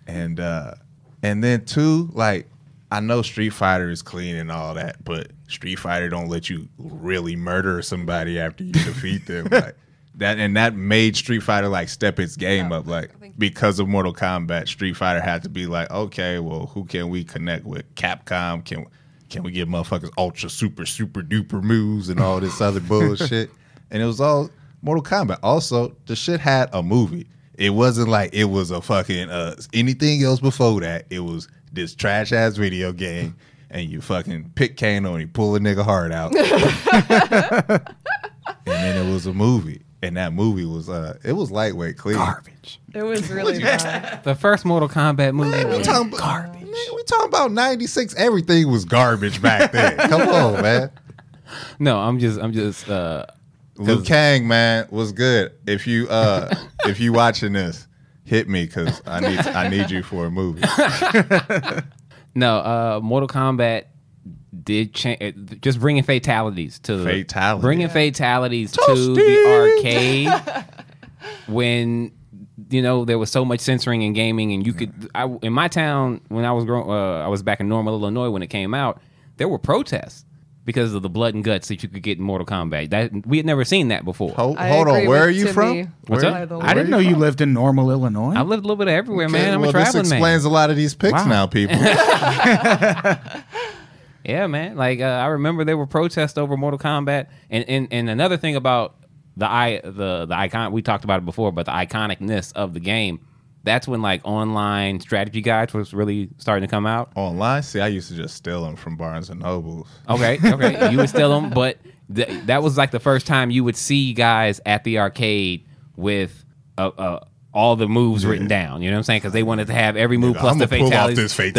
And uh, and then two, like, I know Street Fighter is clean and all that, but Street Fighter don't let you really murder somebody after you defeat them. Like, that and that made Street Fighter like step its game yeah, up. Like because of Mortal Kombat, Street Fighter had to be like, okay, well, who can we connect with? Capcom can. Can we give motherfuckers ultra, super, super duper moves and all this other bullshit? And it was all Mortal Kombat. Also, the shit had a movie. It wasn't like it was a fucking uh, anything else before that. It was this trash ass video game and you fucking pick Kano and you pull a nigga heart out. And then it was a movie. And that movie was, uh, it was lightweight clean. Garbage. It was really bad. The first Mortal Kombat movie man, was about, garbage. Man, we talking about ninety-six. Everything was garbage back then. Come on, man. No, I'm just, I'm just. Uh, Liu Kang, man, was good. If you, uh, if you watching this, hit me because I need, I need you for a movie. No, uh, Mortal Kombat. Did change just bringing fatalities to Fatality. bringing yeah. fatalities Toasty. to the arcade when you know there was so much censoring in gaming and you could I, in my town when I was growing uh, I was back in Normal, Illinois when it came out there were protests because of the blood and guts that you could get in Mortal Kombat that we had never seen that before. Hold, hold on, where are you Timmy. from? What's where, up? I didn't know you from? lived in Normal, Illinois. I lived a little bit everywhere, okay, man. I'm well, a traveling man. This explains man. a lot of these picks wow. now, people. Yeah, man. Like uh, I remember there were protests over Mortal Kombat, and, and and another thing about the i the the icon we talked about it before, but the iconicness of the game. That's when like online strategy guides was really starting to come out. Online, see, I used to just steal them from Barnes and Nobles. Okay, okay, you would steal them, but th- that was like the first time you would see guys at the arcade with a. a all the moves yeah. written down, you know what I'm saying? Because they wanted to have every move yeah, plus the fatality, fatality,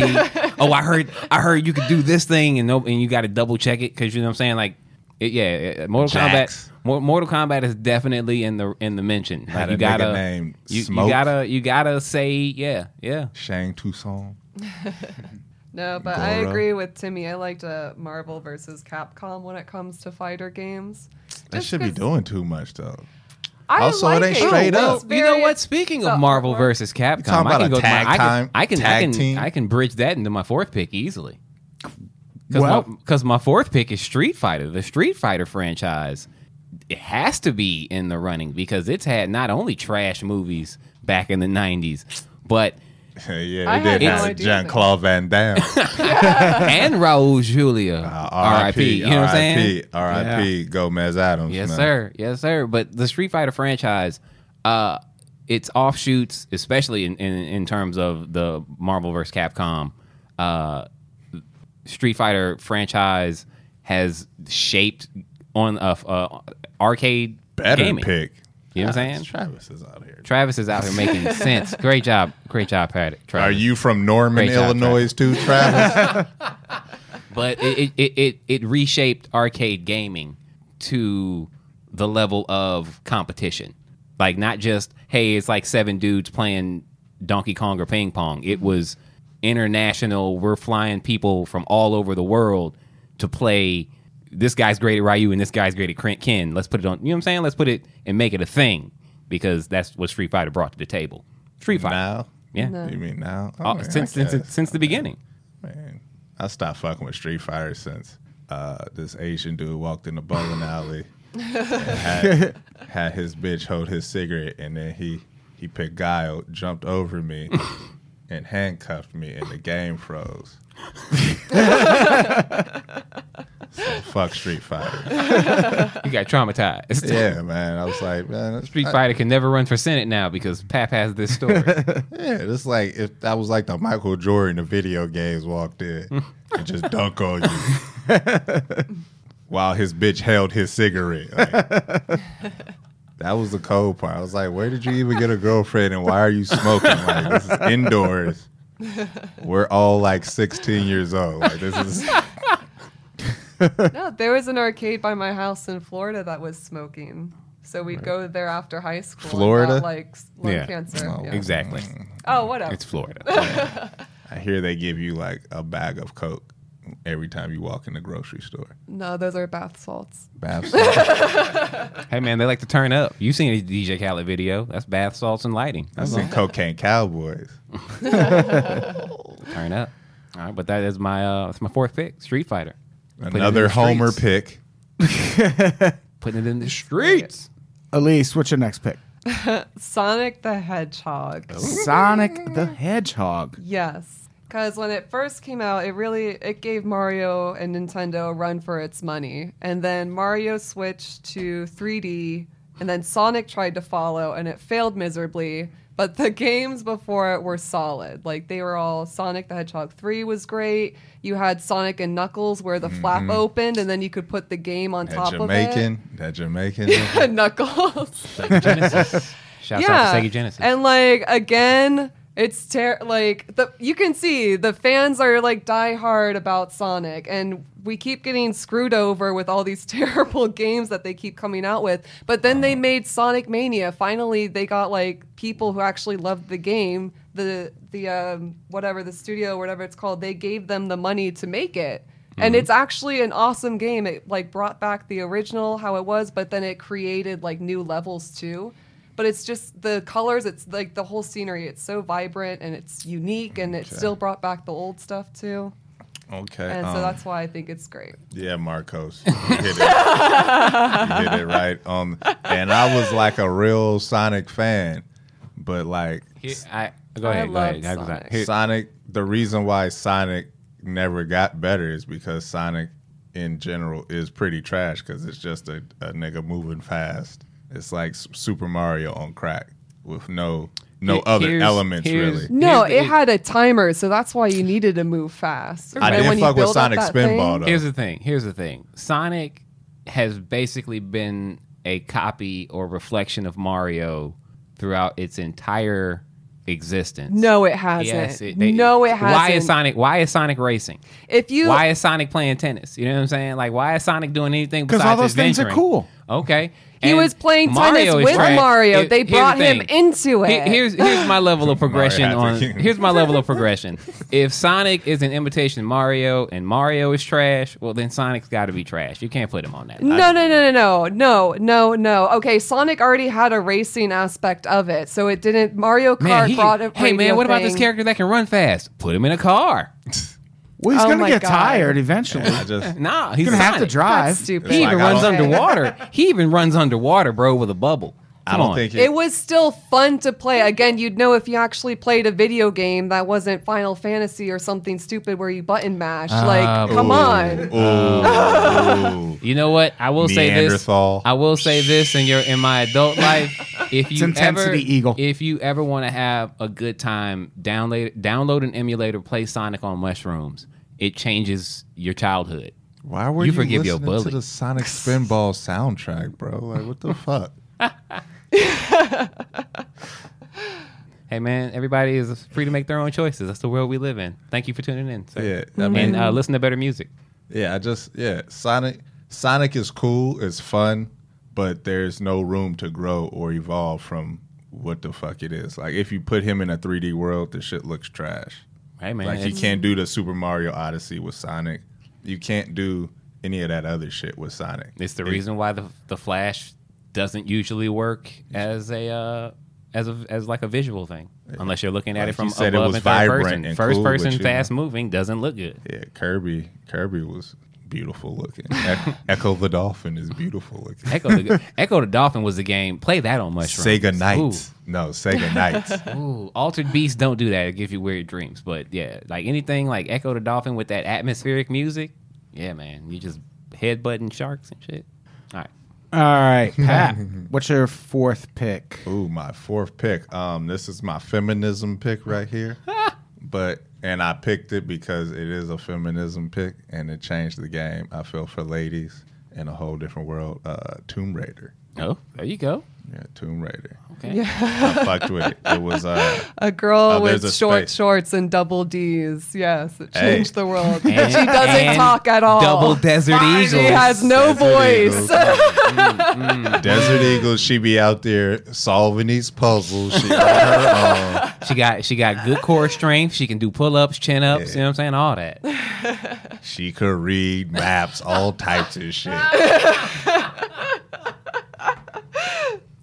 the fatality. Oh, I heard, I heard you could do this thing, and no, and you got to double check it because you know what I'm saying. Like, it, yeah, it, Mortal Jax. Kombat, Mortal Kombat is definitely in the in the mention. Like, you gotta, name, you, you gotta, you gotta say, yeah, yeah. Shang Tsung. No, but Goro. I agree with Timmy. I liked uh, Marvel versus Capcom when it comes to fighter games. Just they should be doing too much though. I also, like it ain't it. straight oh, up. You know what? Speaking of Marvel versus Capcom, I can go to my, I can, I can, tag I can, team. I can bridge that into my fourth pick easily. Because my, my fourth pick is Street Fighter. The Street Fighter franchise, it has to be in the running because it's had not only trash movies back in the nineties, but yeah, they did have Jean-Claude Van Damme and Raul Julia. Uh, R I P You know what I'm saying? R I P Gomez Adams. Yes, man. sir. Yes, sir. But the Street Fighter franchise, uh, its offshoots, especially in, in, in terms of the Marvel versus. Capcom, uh, Street Fighter franchise has shaped on uh, uh, arcade Better gaming. pick. You know what I'm saying? Travis is out here. Travis is out here making sense. Great job. Great job, Pat. Travis. Are you from Norman, Great Illinois job, too, Travis? But it, it it it reshaped arcade gaming to the level of competition. Like not just, hey, it's like seven dudes playing Donkey Kong or ping pong. It was international. We're flying people from all over the world to play. This guy's great at Ryu and this guy's great at Ken. Let's put it on, you know what I'm saying? Let's put it and make it a thing because that's what Street Fighter brought to the table. Street Fighter. Now? Yeah. No. You mean now? Oh, oh, man, since since since the beginning. Man, I stopped fucking with Street Fighter since uh, this Asian dude walked in the bowling alley and had, had his bitch hold his cigarette and then he, he beguiled, jumped over me and handcuffed me and the game froze. So fuck Street Fighter. You got traumatized. Yeah, man. I was like, man, Street I, Fighter can never run for Senate now because Pap has this story. Yeah, it's like if I was like the Michael Jordan of video games walked in and just dunk on you while his bitch held his cigarette. Like, that was the cold part. I was like, where did you even get a girlfriend and why are you smoking? Like, this is indoors. We're all like sixteen years old. Like, this is. No, there was an arcade by my house in Florida that was smoking. So we'd right. go there after high school. Florida? About, like lung yeah. cancer. Oh, yeah. Exactly. Oh, whatever. It's Florida. Yeah. I hear they give you like a bag of Coke every time you walk in the grocery store. No, those are bath salts. Bath salts. Hey, man, they like to turn up. You've seen a D J Khaled video. That's bath salts and lighting. I've seen Cocaine Cowboys. Turn up. All right, but that is my, uh, that's my fourth pick, Street Fighter. Another Homer pick. Putting it in the streets. Elise, what's your next pick? Sonic the Hedgehog. Sonic the Hedgehog. Yes. Because when it first came out, it really it gave Mario and Nintendo a run for its money. And then Mario switched to three D, and then Sonic tried to follow, and it failed miserably. But the games before it were solid. Like, they were all... Sonic the Hedgehog three was great. You had Sonic and Knuckles where the mm-hmm. flap opened, and then you could put the game on that top Jamaican, of it. That Jamaican. Yeah, Knuckles. Sega Genesis. Shouts yeah. out to Sega Genesis. And, like, again... It's ter- like the you can see the fans are like diehard about Sonic, and we keep getting screwed over with all these terrible games that they keep coming out with. But then they made Sonic Mania. Finally, they got like people who actually loved the game. The the um, whatever the studio, whatever it's called, they gave them the money to make it, mm-hmm. and it's actually an awesome game. It like brought back the original how it was, but then it created like new levels too. But it's just the colors, it's like the whole scenery. It's so vibrant and it's unique, and it okay. still brought back the old stuff, too. Okay. And um, so that's why I think it's great. Yeah, Marcos. You hit it. You hit it right on. And I was like a real Sonic fan, but like... He, I, go I ahead, go ahead. Sonic. He, Sonic, the reason why Sonic never got better is because Sonic, in general, is pretty trash because it's just a, a nigga moving fast. It's like Super Mario on crack with no no here's, other elements, really. No, it had a timer, so that's why you needed to move fast. I didn't fuck with Sonic Spinball, though. Here's the thing. Here's the thing. Sonic has basically been a copy or reflection of Mario throughout its entire existence. No, it hasn't. Yes, it, they, no, it hasn't. Why is Sonic? Why is Sonic racing? If you, why is Sonic playing tennis? You know what I'm saying? Like, why is Sonic doing anything besides adventuring? Because all those things are cool. Okay. He and was playing Mario tennis with trash. Mario. It, they brought the him into it. Here's here's my level of progression on. Here's my level of progression. If Sonic is an imitation Mario and Mario is trash, well then Sonic's got to be trash. You can't put him on that. No, I, no, no, no, no, no, no, no. Okay, Sonic already had a racing aspect of it, so it didn't. Mario Kart man, he, brought a. Hey man, what thing. About this character that can run fast? Put him in a car. Well, he's oh gonna get God. Tired eventually. Yeah, just, nah, he's, he's gonna Sonic. Have to drive. That's stupid. He even like, runs underwater. He even runs underwater, bro, with a bubble. Come I don't on. Think it was still fun to play. Again, you'd know if you actually played a video game that wasn't Final Fantasy or something stupid where you button mash. Uh, like, come ooh, on. Ooh, ooh. You know what? I will say this. I will say this in your in my adult life. If you ever, eagle. If you ever want to have a good time, download download an emulator, play Sonic on mushrooms. It changes your childhood. Why were you, you forgive listening your bully. To the Sonic Spinball soundtrack, bro? Like, what the fuck? Hey man, everybody is free to make their own choices. That's the world we live in. Thank you for tuning in. So. Yeah, I mean, and uh, listen to better music. Yeah, I just yeah, Sonic. Sonic is cool. It's fun, but there's no room to grow or evolve from what the fuck it is. Like if you put him in a three D world, this shit looks trash. Hey man, like you can't do the Super Mario Odyssey with Sonic. You can't do any of that other shit with Sonic. It's the it, reason why the the Flash doesn't usually work as a uh, as a as like a visual thing unless you're looking at like it from above and third person. And first cool, person fast you know, moving doesn't look good. Yeah, Kirby Kirby was beautiful looking. e- Ecco the Dolphin is beautiful looking. Ecco the Ecco the Dolphin was the game. Play that on mushrooms. Sega Knights. Ooh. No, Sega Knights. Ooh, Altered Beast don't do that. It gives you weird dreams. But yeah, like anything like Ecco the Dolphin with that atmospheric music. Yeah, man, you just headbutting sharks and shit. All right. All right, Pat, what's your fourth pick? Ooh, my fourth pick. Um, this is my feminism pick right here. but And I picked it because it is a feminism pick, and it changed the game, I feel, for ladies in a whole different world. Uh, Tomb Raider. Oh, there you go. Yeah, Tomb Raider. Okay. Yeah. I fucked with it. It was uh, a girl uh, with a short space. Shorts and double D's. Yes, it changed hey. The world. And, she doesn't talk at all. Double Desert Eagles. She has no Desert voice. mm, mm. Desert Eagles. She be out there solving these puzzles. She, her she got she got good core strength. She can do pull ups, chin ups. Yeah. You know what I'm saying? All that. She could read maps, all types of shit.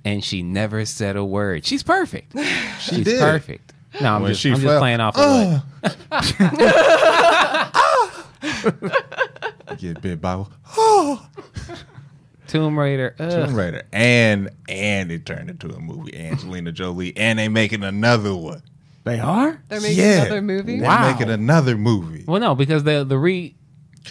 And she never said a word. She's perfect. She She's did. perfect. No, I'm, just, I'm just playing off of what. Get bit by oh. Tomb Raider. Ugh. Tomb Raider. And and it turned into a movie. Angelina Jolie. And they making another one. They are? They're making yeah. another movie? Wow. They're making another movie. Well, no, because the the re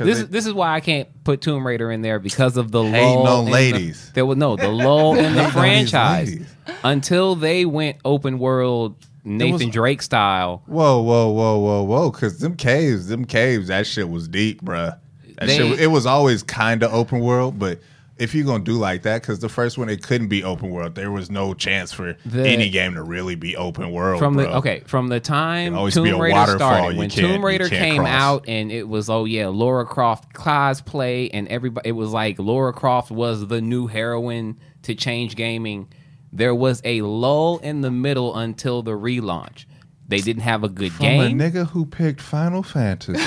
This, it, this is why I can't put Tomb Raider in there because of the lull. No ladies. The, there was no the lull in the franchise until they went open world Nathan was, Drake style. Whoa, whoa, whoa, whoa, whoa! Because them caves, them caves, that shit was deep, bruh. That they, shit, it was always kind of open world, but if you're gonna do like that, because the first one it couldn't be open world. There was no chance for the, any game to really be open world. From bro. the okay, from the time Tomb Raider started, when Tomb Raider came cross. out, and it was oh yeah, Lara Croft cosplay, and everybody. It was like Lara Croft was the new heroine to change gaming. There was a lull in the middle until the relaunch. They didn't have a good From game. From a nigga who picked Final Fantasy. Never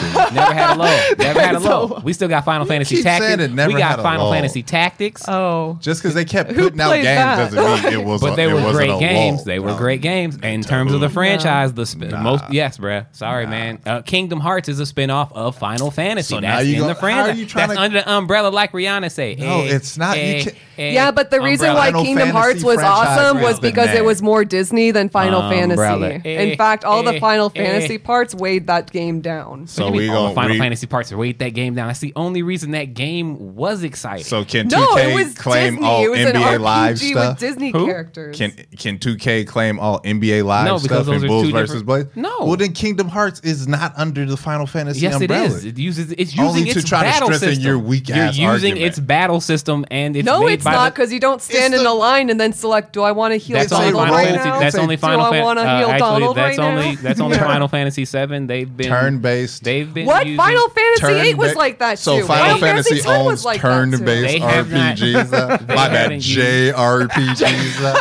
had a low. Never had a low. We still got Final Fantasy Tactics. It never we got had Final a Fantasy Tactics. Oh. Just because they kept putting out games that? doesn't mean it was But a, they were great games. They were no. great games. No. In terms of the franchise, no. the sp- nah. most yes, bruh. Sorry, nah. man. Uh, Kingdom Hearts is a spinoff of Final Fantasy. So That's now you in go, the franchise. That's to... under the umbrella, like Rihanna say. No, eh, it's not. Eh, you eh, yeah, but the reason why Kingdom Hearts was awesome was because it was more Disney than Final Fantasy. In fact, In fact, all eh, the Final eh, Fantasy eh. parts weighed that game down. So what do you mean we all the Final re- Fantasy parts weighed that game down? That's the only reason that game was exciting. So can two K no, it was claim Disney. all it was N B A an Live stuff? With Disney Who? characters. Can can two K claim all N B A Live no, stuff and Bulls versus Blaze? No. Well, then Kingdom Hearts is not under the Final Fantasy yes, umbrella. Yes, it is. It uses it's using only its to try battle to strengthen system. Your weak ass You're using argument. its battle system and it's no, made it's by not because you don't stand in a line and then select. Do I want to heal Donald right now? That's only Final Fantasy. Do I want to heal Donald right now? That's only that's only yeah. Final Fantasy seven. They've been turn-based. They've been what Final Fantasy turn eight was ba- like that too. So Final Fantasy, Fantasy owns like turn-based R P Gs. Not, My bad, J R P Gs.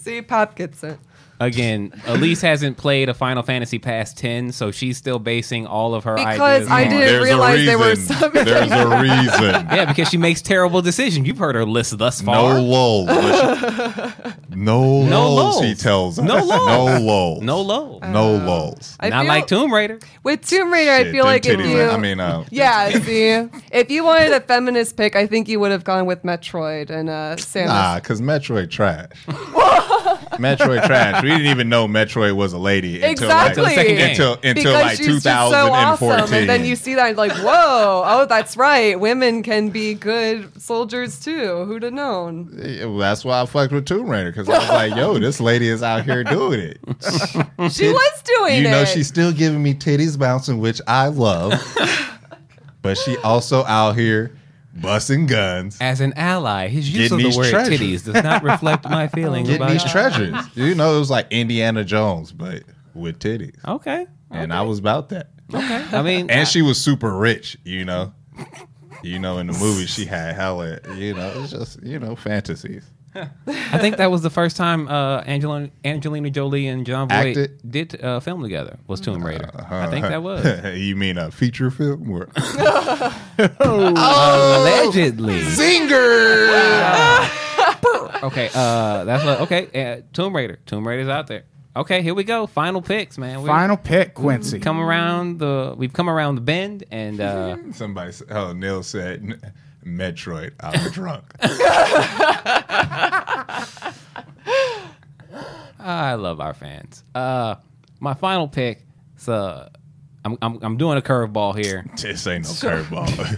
See, Pop gets it. Again, Elise hasn't played a Final Fantasy past ten, so she's still basing all of her because ideas. Because I didn't There's realize there were some. There's a reason. Yeah, because she makes terrible decisions. You've heard her list thus far. No lulls. No, no lulls, she tells us. No lulls. No lulls. No lulls. Uh, no lulls. Not like Tomb Raider. With Tomb Raider, Shit, I feel like if you... Like, I mean, uh, yeah, see? If you wanted a feminist pick, I think you would have gone with Metroid and uh, Samus. Nah, because Metroid trash. Metroid trash. We didn't even know Metroid was a lady until exactly. like, until, until, until like two thousand fourteen. So awesome. And then you see that like, whoa, oh, that's right. Women can be good soldiers too. Who'd have known? That's why I fucked with Tomb Raider because I was like, yo, this lady is out here doing it. She was doing it. You know, it. She's still giving me titties bouncing, which I love. But she also out here busting guns. As an ally, his use of the word treasures. titties does not reflect my feelings about these treasures. You know, it was like Indiana Jones, but with titties. Okay. okay. And I was about that. Okay. I mean, and I, she was super rich, you know. You know, in the movie, she had hella, you know, it's just, you know, fantasies. I think that was the first time uh, Angelina, Angelina Jolie and John Voight did uh, film together was Tomb Raider. Uh, uh, I think that was. You mean a feature film? Or oh, oh, allegedly. Zinger! Wow. okay, uh, that's what, okay. Uh, Tomb Raider. Tomb Raider's out there. Okay, here we go. Final picks, man. We're, Final pick, Quincy. We've come around the, we've come around the bend, and uh, somebody. Oh, Neil said. Metroid, I'm drunk. I love our fans. Uh, my final pick. So uh, I'm, I'm I'm doing a curveball here. This ain't no so, curveball. doing a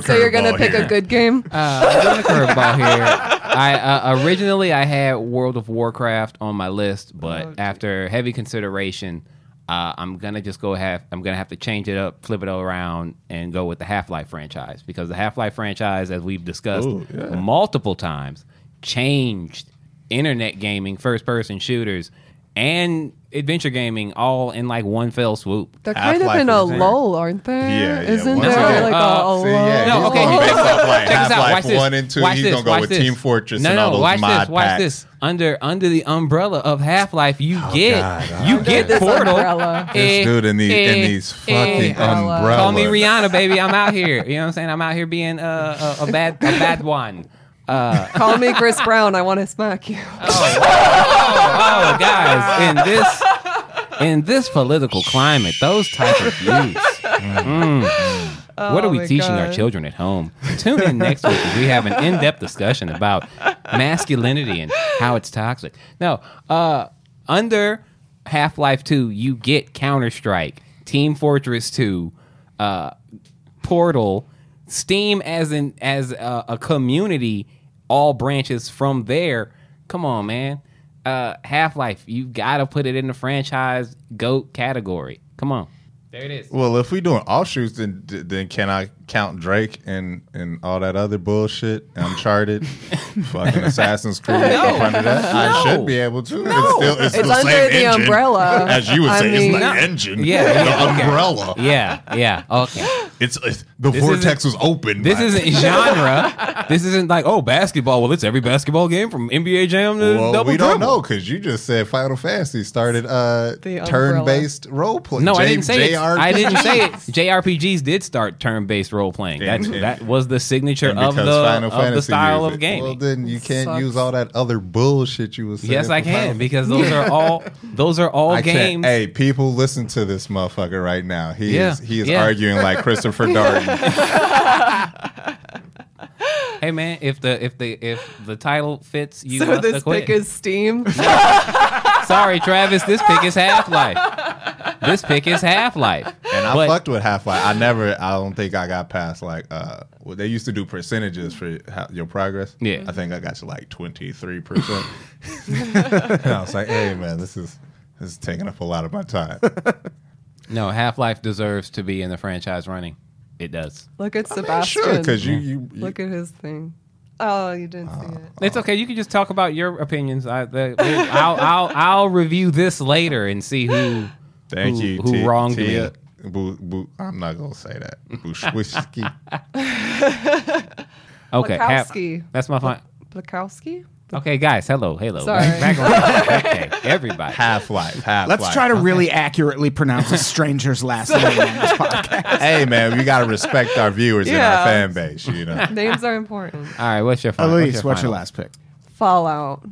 curveball. So you're gonna pick here. a good game. Uh, I'm doing a curveball here. I uh, originally I had World of Warcraft on my list, but oh, after heavy consideration, Uh, I'm gonna just go have. I'm gonna have to change it up, flip it around, and go with the Half-Life franchise because the Half-Life franchise, as we've discussed Ooh, yeah. multiple times, changed internet gaming, first-person shooters, and adventure gaming all in like one fell swoop. They're kind Half-Life of in a lull, aren't they? Yeah, yeah. Isn't there again, like uh, a lull? See, yeah, no, okay. Based off like Check Half-Life out. Watch this. one and two, watch he's this. gonna go watch with this. Team Fortress no, and no, all those watch mod this. Watch packs. This. Under under the umbrella of Half-Life, you oh, get God, you get this Portal. Umbrella. This dude in these in these fucking umbrella. umbrella. Call me Rihanna, baby. I'm out here. You know what I'm saying? I'm out here being uh, a, a bad a bad one. Uh, Call me Chris Brown. I want to smack you. Oh, oh, oh, guys! In this in this political climate, those type of views. Mm-hmm. Oh, what are we teaching God. our children at home? Tune in next week as we have an in-depth discussion about masculinity and how it's toxic. No, uh, under Half-Life two, you get Counter-Strike, Team Fortress two, uh, Portal, Steam as in as a, a community, all branches from there. Come on, man. Uh, Half-Life, you got to put it in the franchise GOAT category. Come on. There it is. Well, if we doing offshoots, then then can I count Drake and, and all that other bullshit, Uncharted, fucking Assassin's Creed? No. Under that? No. I should be able to. No. It's, still, it's, it's the under same the engine, umbrella. As you would say, I mean, it's the no. engine. Yeah, the okay. umbrella. Yeah, yeah. Okay. It's, it's the this vortex was open. This isn't genre. This isn't like oh basketball. Well, it's every basketball game from N B A Jam to well, Double we Dribble. Don't know because you just said Final Fantasy started uh, turn-based role play. No, J- I didn't say J- it. I didn't say it. J R P Gs did start turn-based role-playing. That, that was the signature of the, of the style of gaming. Well, then you can't Sucks. use all that other bullshit you was saying. Yes, I can, because those are all those are all I games. Hey, people, listen to this motherfucker right now. He yeah. is he is yeah. arguing like Christopher Darden. Hey man, if the if the if the title fits, you so must this acquit. Pick is Steam. No. Sorry, Travis. This pick is Half-Life. This pick is Half-Life. And I but, fucked with Half-Life. I never. I don't think I got past like. Uh, well, they used to do percentages for how, your progress. Yeah. I think I got to like twenty three percent. And I was like, hey man, this is this is taking up a lot of my time. No, Half-Life deserves to be in the franchise running. It does. Look at Sebastian. I mean, sure, you, you, you, look at his thing. Oh, you didn't uh, see it. It's okay. You can just talk about your opinions. I, the, I'll, I'll, I'll review this later and see who Thank who, you, who T- wronged Tia, me. Boo, boo, I'm not going to say that. Bushwiski. Okay. Blakowski. Ha- that's my fine. Blakowski? Okay, guys, hello, hello. Sorry. Back, back on. Okay, everybody. Half-Life, Half-Life. Let's try to okay. really accurately pronounce a stranger's last name on this podcast. Hey, man, we got to respect our viewers yeah. and our fan base, you know. Names are important. All right, what's your final? Elise, what's your, what's your last pick? Fallout.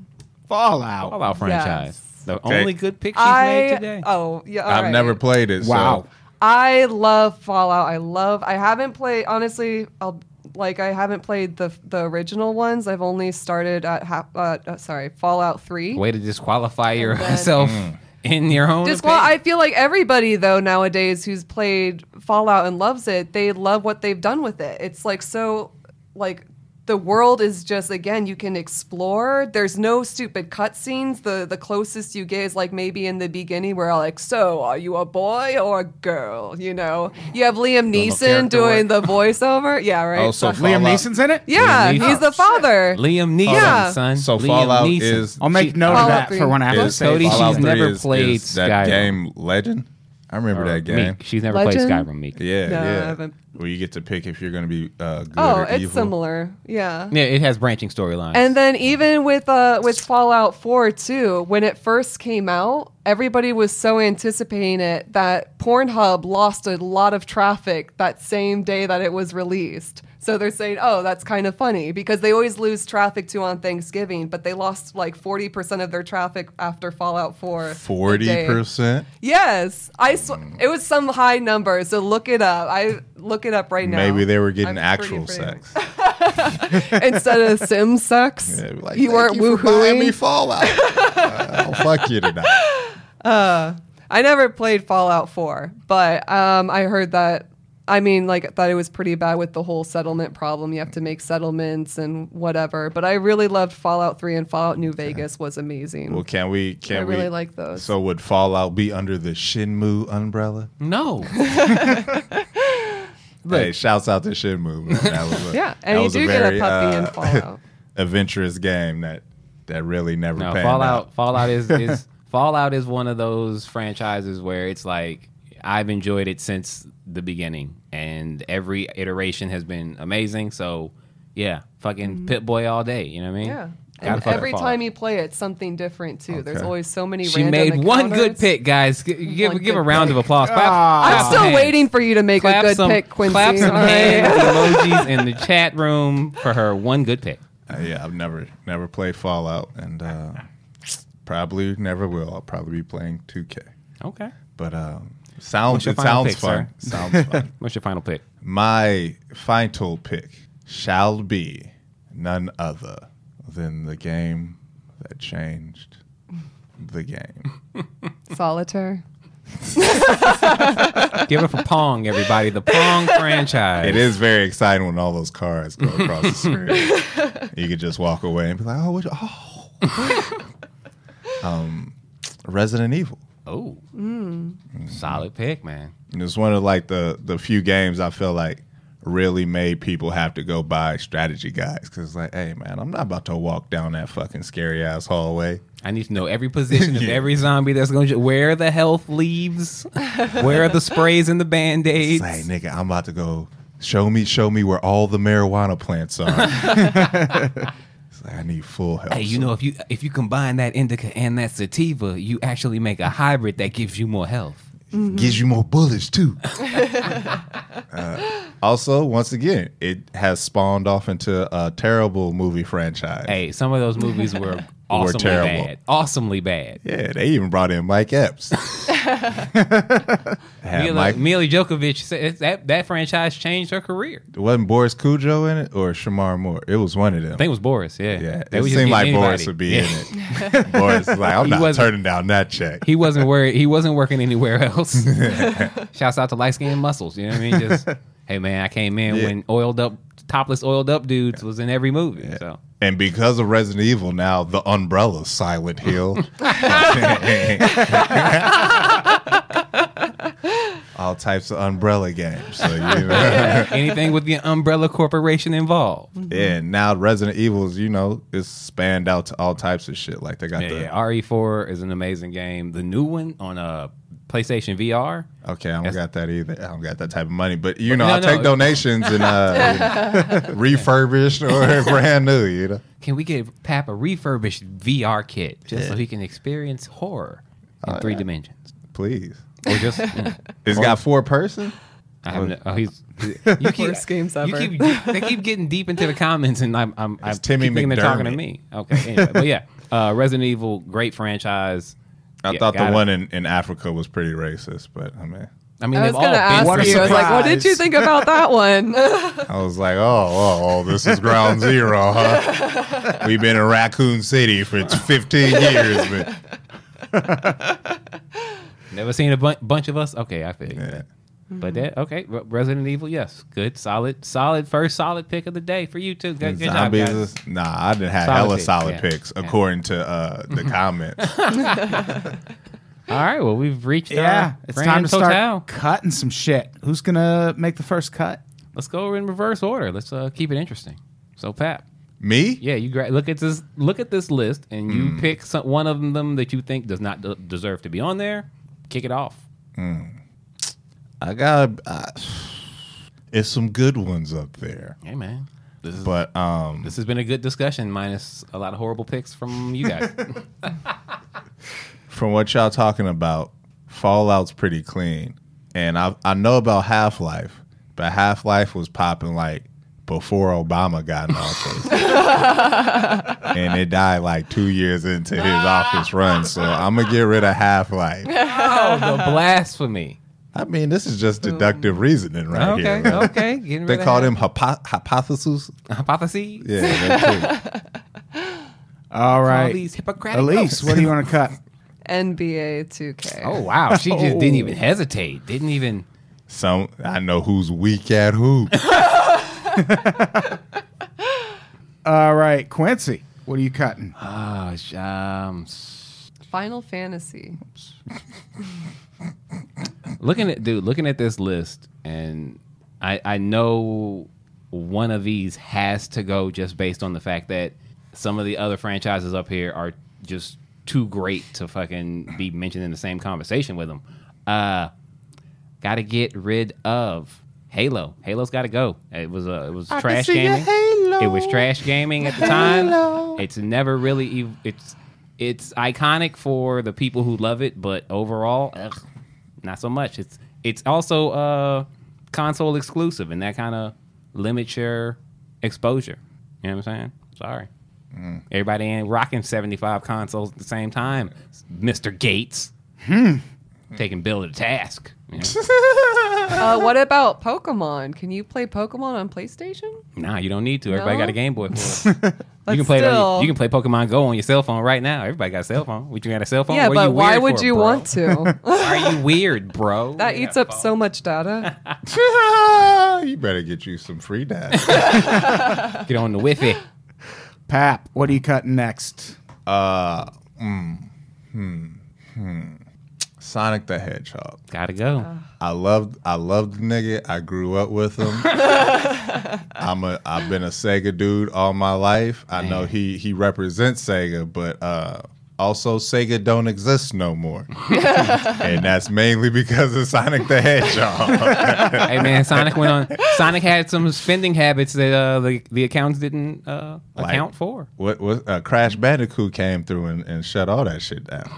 Fallout. Fallout franchise. Yes. The okay. only good pick she's I, made today. Oh, yeah, all I've right. never played it, wow. so. I love Fallout. I love, I haven't played, honestly, I'll... Like, I haven't played the the original ones. I've only started at, ha- uh, sorry, Fallout three. Way to disqualify yourself mm. in your own Disqual- I feel like everybody, though, nowadays who's played Fallout and loves it, they love what they've done with it. It's like so, like, the world is just, again, you can explore. There's no stupid cutscenes. The, the closest you get is, like, maybe in the beginning where, like, so, are you a boy or a girl? You know? You have Liam Neeson doing the voiceover. Yeah, right? Oh, so Liam Neeson's in it? Yeah, Neeson. He's the father. Oh, Liam Neeson, yeah. son. So Liam Fallout Neeson. is... I'll make note Fallout of that three. For when I have to say Cody, Fallout she's never is, played is that Skyrim. Game Legend? I remember or that game. Meek. She's never Legend? played Skyrim, Meek. Yeah, no, yeah. I haven't. Where you get to pick if you're going to be uh, good oh, or evil. Oh, it's similar. Yeah. Yeah, it has branching storylines. And then even with uh, with Fallout four, too, when it first came out, everybody was so anticipating it that Pornhub lost a lot of traffic that same day that it was released. So they're saying, oh, that's kind of funny, because they always lose traffic to on Thanksgiving, but they lost like forty percent of their traffic after Fallout four. forty percent? Yes. I sw- mm. It was some high number, so look it up. I look it up right now. Maybe they were getting I'm actual pretty, pretty sex. Instead of sim sex, yeah, like, you weren't you woohooing me Fallout. uh, I'll fuck you tonight. Uh, I never played Fallout four, but um, I heard that I mean, like, I thought it was pretty bad with the whole settlement problem. You have to make settlements and whatever. But I really loved Fallout three, and Fallout New Vegas was amazing. Well, can we? Can I really we, like those. So would Fallout be under the Shenmue umbrella? No. Hey, shouts out to Shenmue. Man. That was a, yeah, and you do very, get a puppy uh, in Fallout. Adventurous game that, that really never no, panned Fallout, out. Fallout is, is Fallout is one of those franchises where it's like, I've enjoyed it since the beginning, and every iteration has been amazing. So, yeah, fucking mm-hmm. Pit-Boy all day. You know what I mean? Yeah. And every time you play it, something different too. Okay. There's always so many. She random made encounters. One good pick, guys. G- give give a round pick. of applause. Clap, I'm still hands. waiting for you to make clap a good some, pick, Quincy. Clap some all hands right. emojis in the chat room for her one good pick. Uh, yeah, I've never never played Fallout, and uh, probably never will. I'll probably be playing two K. Okay, but. Um, Sounds it sounds pick, fun. Sir? Sounds fun. What's your final pick? My final pick shall be none other than the game that changed the game. Solitaire. Give it for Pong, everybody. The Pong franchise. It is very exciting when all those cars go across the screen. You could just walk away and be like, oh, which, oh. um, Resident Evil. Oh, mm. Solid pick, man. And it's one of like the the few games I feel like really made people have to go buy strategy guides, because like, hey man, I'm not about to walk down that fucking scary ass hallway. I need to know every position yeah. of every zombie that's going to, where are the health leaves, where are the sprays and the band-aids. Hey, nigga, I'm about to go, show me, show me where all the marijuana plants are. I need full help. Hey, you so. know, if you if you combine that indica and that sativa, you actually make a hybrid that gives you more health. Mm-hmm. Gives you more bullets, too. uh, also, once again, it has spawned off into a terrible movie franchise. Hey, some of those movies were awesomely were terrible. bad. Awesomely bad. Yeah, they even brought in Mike Epps. Mila, Mike. Mila Djokovic, said that, that franchise changed her career. Wasn't Boris Kodjoe in it or Shamar Moore? It was one of them. I think it was Boris, yeah. yeah. It, it seemed like anybody. Boris would be yeah. in it. Boris was like, I'm he not turning down that check. He wasn't worried. He wasn't working anywhere else. Shouts out to light-skinned muscles. You know what I mean? Just, hey, man, I came in yeah. when oiled up, topless oiled up dudes yeah. was in every movie. Yeah. So. And because of Resident Evil, now the umbrella Silent Hill. All types of umbrella games. So, you know. yeah. Anything with the umbrella corporation involved. Mm-hmm. Yeah, and now Resident Evil's, you know, is spanned out to all types of shit. Like they got yeah, the yeah. R E four is an amazing game. The new one on a uh, PlayStation V R. Okay, I don't That's, got that either. I don't got that type of money. But, you know, no, I'll no, take donations and uh, refurbished or brand new, you know. Can we get Pap a refurbished V R kit just yeah. so he can experience horror in oh, three yeah. dimensions? Please. Or just, yeah. It's or, got four person? I haven't. Oh, he's. You keep, Worst games ever. You keep, they keep getting deep into the comments, and I'm. I'm. I'm Timmy McDermott. They're talking to me. Okay. Anyway, but yeah, uh, Resident Evil, great franchise. I yeah, thought the it. one in, in Africa was pretty racist, but I mean, I mean, I was going to ask you. Surprised. I was like, what did you think about that one? I was like, oh, oh, oh, this is ground zero, huh? We've been in Raccoon City for fifteen years, but. Never seen a bu- bunch of us? Okay, I feel you. Yeah. Mm-hmm. But that, okay, Re- Resident Evil, yes. Good, solid, solid, first solid pick of the day for you, too. Good, good job, guys. Nah, I didn't have solid hella pick. solid yeah. picks, yeah. according to uh, the comments. All right, well, we've reached yeah, our it's time to total. start cutting some shit. Who's going to make the first cut? Let's go in reverse order. Let's uh, keep it interesting. So, Pap. Me? Yeah, you gra- look at this Look at this list, and you mm. pick some, one of them that you think does not d- deserve to be on there. Kick it off. Mm. I got uh, it's some good ones up there. Hey man, this is, but um, this has been a good discussion, minus a lot of horrible picks from you guys. From what y'all talking about, Fallout's pretty clean, and I I know about Half-Life, but Half-Life was popping like before Obama got in office, and it died like two years into his office run. So I'm gonna get rid of Half-Life. Oh, the blasphemy! I mean, this is just deductive reasoning right okay, here. Okay, okay. They call them hypo- hypotheses. Hypotheses? Yeah, that too. All right. All these Hippocratic Elise, what do you want to cut? N B A two K. Oh, wow. She just oh. didn't even hesitate. Didn't even. Some I know who's weak at who. All right, Quincy, what are you cutting? Oh, um... Final Fantasy. Looking at dude, looking at this list, and I, I know one of these has to go just based on the fact that some of the other franchises up here are just too great to fucking be mentioned in the same conversation with them. Uh, gotta get rid of Halo. Halo's gotta go. It was a it was I trash gaming. It was trash gaming at the Halo. time. It's never really ev- it's it's iconic for the people who love it, but overall. Ugh. Not so much. It's it's also uh, console exclusive, and that kind of limits your exposure. You know what I'm saying? Sorry. Mm. Everybody ain't rocking seventy-five consoles at the same time, Mister Gates. Hmm. Taking Bill to task. Yeah. uh, what about Pokemon? Can you play Pokemon on PlayStation? Nah, you don't need to. Everybody no? got a Game Boy. For it. You can play. Still, you can play Pokemon Go on your cell phone right now. Everybody got a cell phone. Would you got a cell phone? Yeah, what but are you why weird would for, you bro? Want to? Why are you weird, bro? That you eats up phone. So much data. You better get you some free data. Get on the Wi-Fi. Pap, what are you cutting next? Uh, mm, hmm, hmm. Sonic the Hedgehog. Gotta go. Uh, I loved I loved the nigga. I grew up with him. I'm a I've been a Sega dude all my life. I man. know he he represents Sega, but uh, also Sega don't exist no more. And that's mainly because of Sonic the Hedgehog. Hey man, Sonic went on Sonic had some spending habits that uh, the, the accounts didn't uh, account like, for. What was uh, Crash Bandicoot came through and, and shut all that shit down.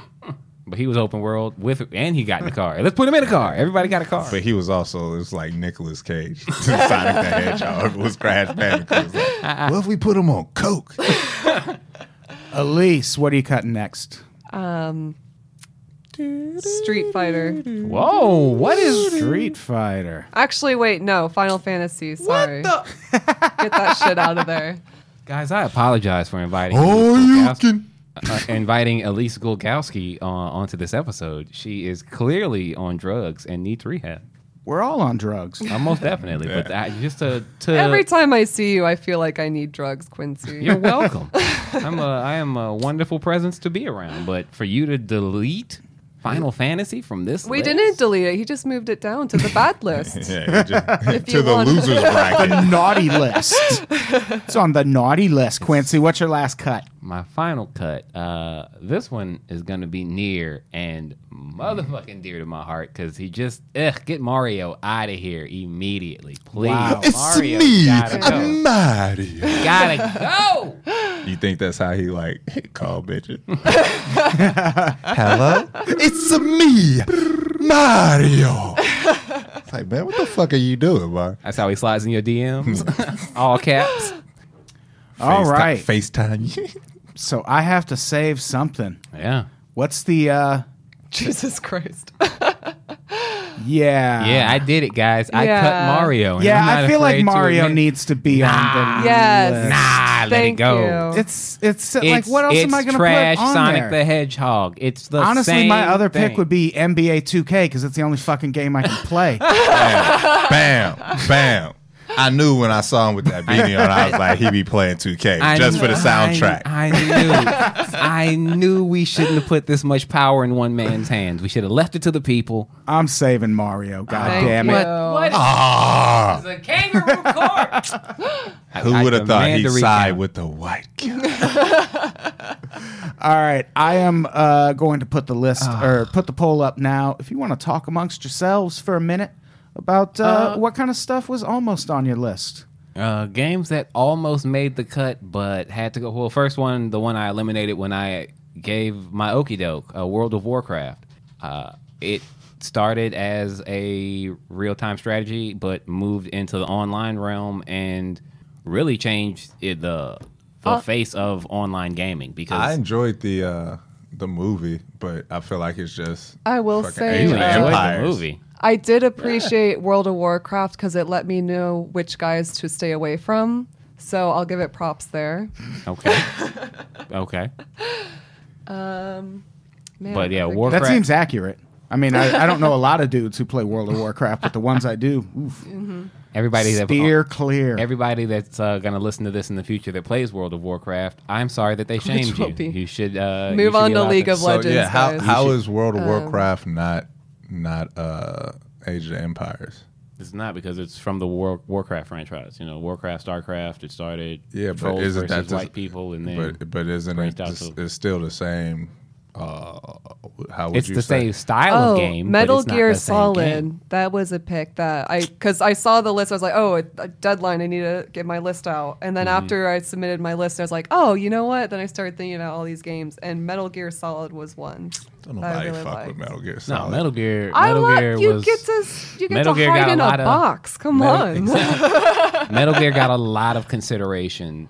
But he was open world with, and he got in the car. Let's put him in a car. Everybody got a car. But he was also, it was like Nicolas Cage. Sonic the Hedgehog was Crash Bandicoot. Like, what if we put him on coke? Elise, what are you cutting next? Um, Street Fighter. Whoa, what is Street Fighter? Actually, wait, no, Final Fantasy. Sorry. What the? Get that shit out of there. Guys, I apologize for inviting you. Oh, you house. Can... Uh, inviting Ellis Goldowski uh, onto this episode. She is clearly on drugs and needs rehab. We're all on drugs. Uh, most definitely. Yeah. But I, just to, to every time I see you, I feel like I need drugs, Quincy. You're welcome. I'm a, I am a wonderful presence to be around. But for you to delete Final Fantasy from this we list? Didn't delete it. He just moved it down to the bad list. Yeah, just, to the losers bracket. The naughty list. It's on the naughty list, Quincy. What's your last cut? My final cut. Uh, this one is going to be near and motherfucking dear to my heart because he just, ugh, get Mario out of here immediately. Please. Wow. It's Mario, me. Gotta go. Mario. Gotta go. You think that's how he like, hey, call bitches? Hello? It's me, Mario. It's like, man, what the fuck are you doing, bro? That's how he slides in your D Ms. All caps. All Face right. T- FaceTime. So I have to save something. Yeah. What's the... Uh, Jesus Christ. Yeah. Yeah, I did it, guys. Yeah. I cut Mario. And yeah, I feel like Mario needs to be nah, on the yes. list. Nah, let Thank it go. You. It's, it's it's like, what else am I going to put on there? It's trash Sonic the Hedgehog. It's the Honestly, same my other thing. Pick would be N B A two K because it's the only fucking game I can play. Bam, bam, bam. I knew when I saw him with that beanie on, I was like, he be playing two K I just knew, for the soundtrack. I, I knew. I knew we shouldn't have put this much power in one man's hands. We should have left it to the people. I'm saving Mario. God Thank damn it. You. What? Oh. This is a kangaroo court. I, Who would have thought he'd side with the white guy? All right. I am uh, going to put the list uh. or put the poll up now. If you want to talk amongst yourselves for a minute. About uh, uh, what kind of stuff was almost on your list? Uh, games that almost made the cut, but had to go. Well, first one, the one I eliminated when I gave my okie doke, uh, World of Warcraft. Uh, it started as a real-time strategy, but moved into the online realm and really changed it, the the uh, face of online gaming. Because I enjoyed the uh, the movie, but I feel like it's just I will say you enjoyed the movie. I did appreciate yeah. World of Warcraft because it let me know which guys to stay away from. So I'll give it props there. Okay. Okay. Um, man, but yeah, Warcraft. That seems accurate. I mean, I, I don't know a lot of dudes who play World of Warcraft, but the ones I do, oof. Mm-hmm. Everybody Steer that, clear. Everybody that's uh, going to listen to this in the future that plays World of Warcraft, I'm sorry that they shamed you. Be. You should uh, move you should on to League of Legends. So, yeah, how guys. how should, is World of Warcraft um, not? Not uh, Age of Empires. It's not because it's from the War- Warcraft franchise. You know, Warcraft, Starcraft. It started. Yeah, but isn't that just, white people? And then but, but isn't it? Just, it's still the same. Uh, how would it's you the say? Same style oh, of game. Metal but it's Gear not the Solid. Same game. That was a pick that I because I saw the list. I was like, oh, a deadline. I need to get my list out. And then mm-hmm. after I submitted my list, I was like, oh, you know what? Then I started thinking about all these games, and Metal Gear Solid was one. Don't nobody really fuck liked. with Metal Gear Solid. No, Metal Gear. I Metal Gear you was, get to you get Metal to Gear hide in a, a box. Come Metal, on. Exactly. Metal Gear got a lot of consideration,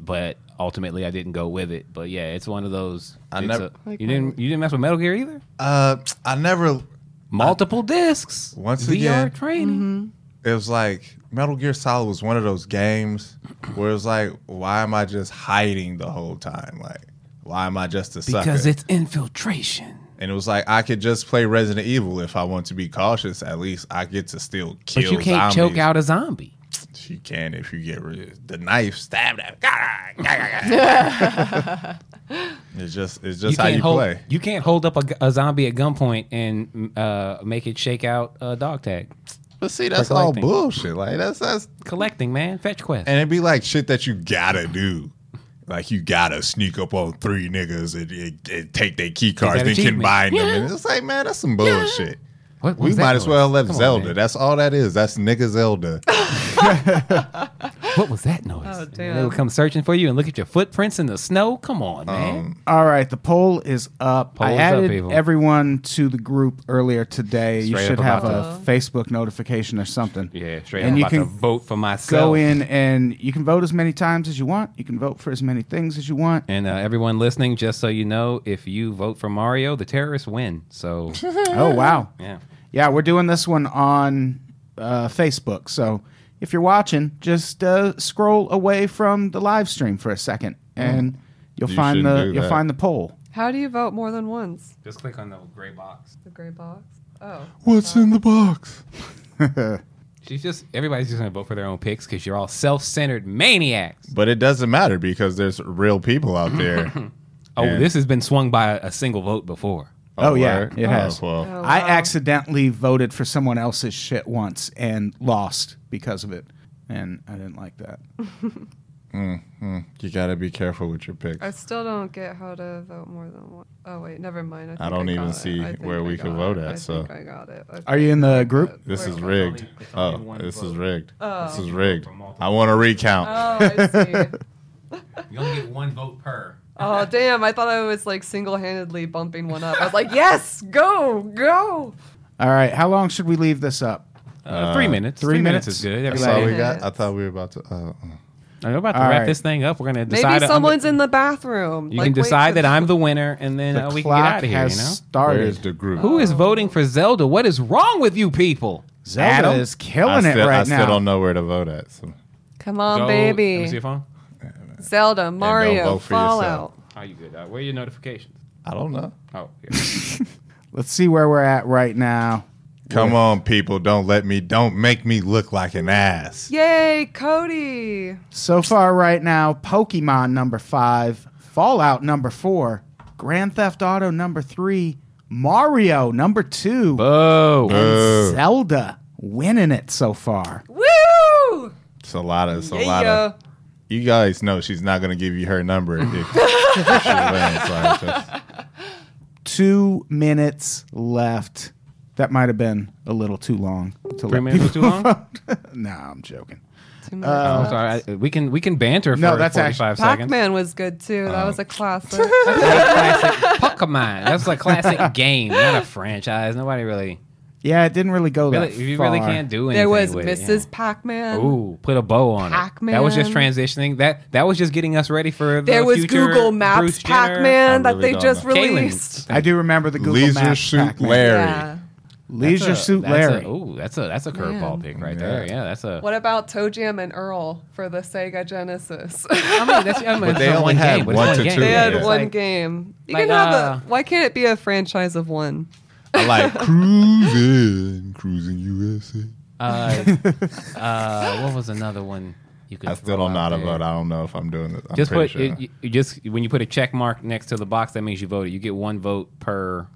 but ultimately I didn't go with it. But yeah, it's one of those. I never. A, like you didn't. You didn't mess with Metal Gear either. Uh, I never. multiple discs, once again, V R training. Mm-hmm. It was like Metal Gear Solid was one of those games where it's like, why am I just hiding the whole time? Like, why am I just a sucker? Because it's infiltration. And it was like, I could just play Resident Evil if I want to be cautious. At least I get to still kill zombies. But you can't zombies. choke out a zombie. You can if you get rid of the knife, stab that. It's just, it's just you how you hold, play. You can't hold up a, a zombie at gunpoint and uh, make it shake out a dog tag. But see, that's all bullshit. Like that's that's collecting, man. Fetch quest. And it'd be like shit that you gotta do. Like you gotta sneak up on three niggas and, and, and take their key cards and combine them. Yeah. And it's like, man, that's some bullshit. Yeah. What, we might as well have left Zelda. On, that's all that is. That's nigga Zelda. What was that noise? Oh, damn. They'll come searching for you and look at your footprints in the snow. Come on, man. Um, all right, the poll is up. Poll's I added up, everyone to the group earlier today. Straight you should have a the... Facebook notification or something. Yeah, straight and up. And you can vote for myself. Go in and you can vote as many times as you want. You can vote for as many things as you want. And uh, everyone listening, just so you know, if you vote for Mario, the terrorists win. So, oh wow, yeah. Yeah, we're doing this one on uh, Facebook, so if you're watching, just uh, scroll away from the live stream for a second, and you'll you find the you'll find the poll. How do you vote more than once? Just click on the gray box. The gray box? Oh. What's uh, in the box? She's just everybody's just gonna vote for their own picks because you're all self-centered maniacs. But it doesn't matter because there's real people out there. Oh, and this has been swung by a single vote before. Oh, oh yeah, it has. Oh, well. oh, wow. I accidentally voted for someone else's shit once and lost because of it, and I didn't like that. mm, mm, you gotta be careful with your picks. I still don't get how to vote more than one. Oh wait, never mind. I, think I don't I even see where we can vote it. at. I so, think I got it. I Are you in the group? This is rigged. Oh, this is rigged. Oh, this is rigged. I want to recount. Oh, I see. You only get one vote per. Oh, damn. I thought I was, like, single-handedly bumping one up. I was like, yes, go, go. All right. How long should we leave this up? Uh, uh, three minutes. Three, three minutes. minutes is good. That's all we got. I thought we were about to... Uh, I'm about to all wrap right. this thing up. We're going to decide... Maybe someone's in the bathroom. You like, can decide that I'm the winner, and then the uh, we can get out of here, you know? Started. Where's the group? Who is voting for Zelda? What is wrong with you people? Zelda Adam? is killing still, it right I now. I still don't know where to vote at. So. Come on, so, baby. Let me see your phone. Zelda, Mario, Fallout. How you good? Uh, where are your notifications? I don't know. Oh, yeah. Let's see where we're at right now. Come yeah. on, people! Don't let me. Don't make me look like an ass. Yay, Cody! So far, right now, Pokemon number five, Fallout number four, Grand Theft Auto number three, Mario number two, Boo. and Boo. Zelda winning it so far. Woo! It's a lot of. It's a yeah. lot of. You guys know she's not going to give you her number. If, if she wins, like, just... Two minutes left. That might have been a little too long. To Three minutes was too long? Nah, I'm joking. Two minutes uh, I'm sorry. I, we, can, we can banter for no, that's forty-five actually, seconds. Pac-Man was good, too. That um, was a classic. That's a classic Pokemon. That's a classic game, not a franchise. Nobody really... Yeah, it didn't really go really, that you far. You really can't do anything. There was with Missus It, yeah. Pac-Man. Ooh, put a bow on Pac-Man. it. Pac-Man. That was just transitioning. That that was just getting us ready for the future. There was future Google Maps Pac-Man really that they just know. released. Kalen's. I do remember the Google Leisure Maps Suit Pac-Man. Larry. Yeah. Leisure a, Suit Larry. Ooh, that's a that's a curveball pick right yeah. there. Yeah, that's a. What about Toe Jam and Earl for the Sega Genesis? I mean, that's I mean, but they only one had game, one, one to game. two. They had yeah. one like, game. You can have a. Why can't it be a franchise of one? I like cruising, cruising U S A. Uh, uh, what was another one? You could I still don't know how to vote. I don't know if I'm doing this. I'm just put sure. it, you, just when you put a check mark next to the box, that means you voted. You get one vote per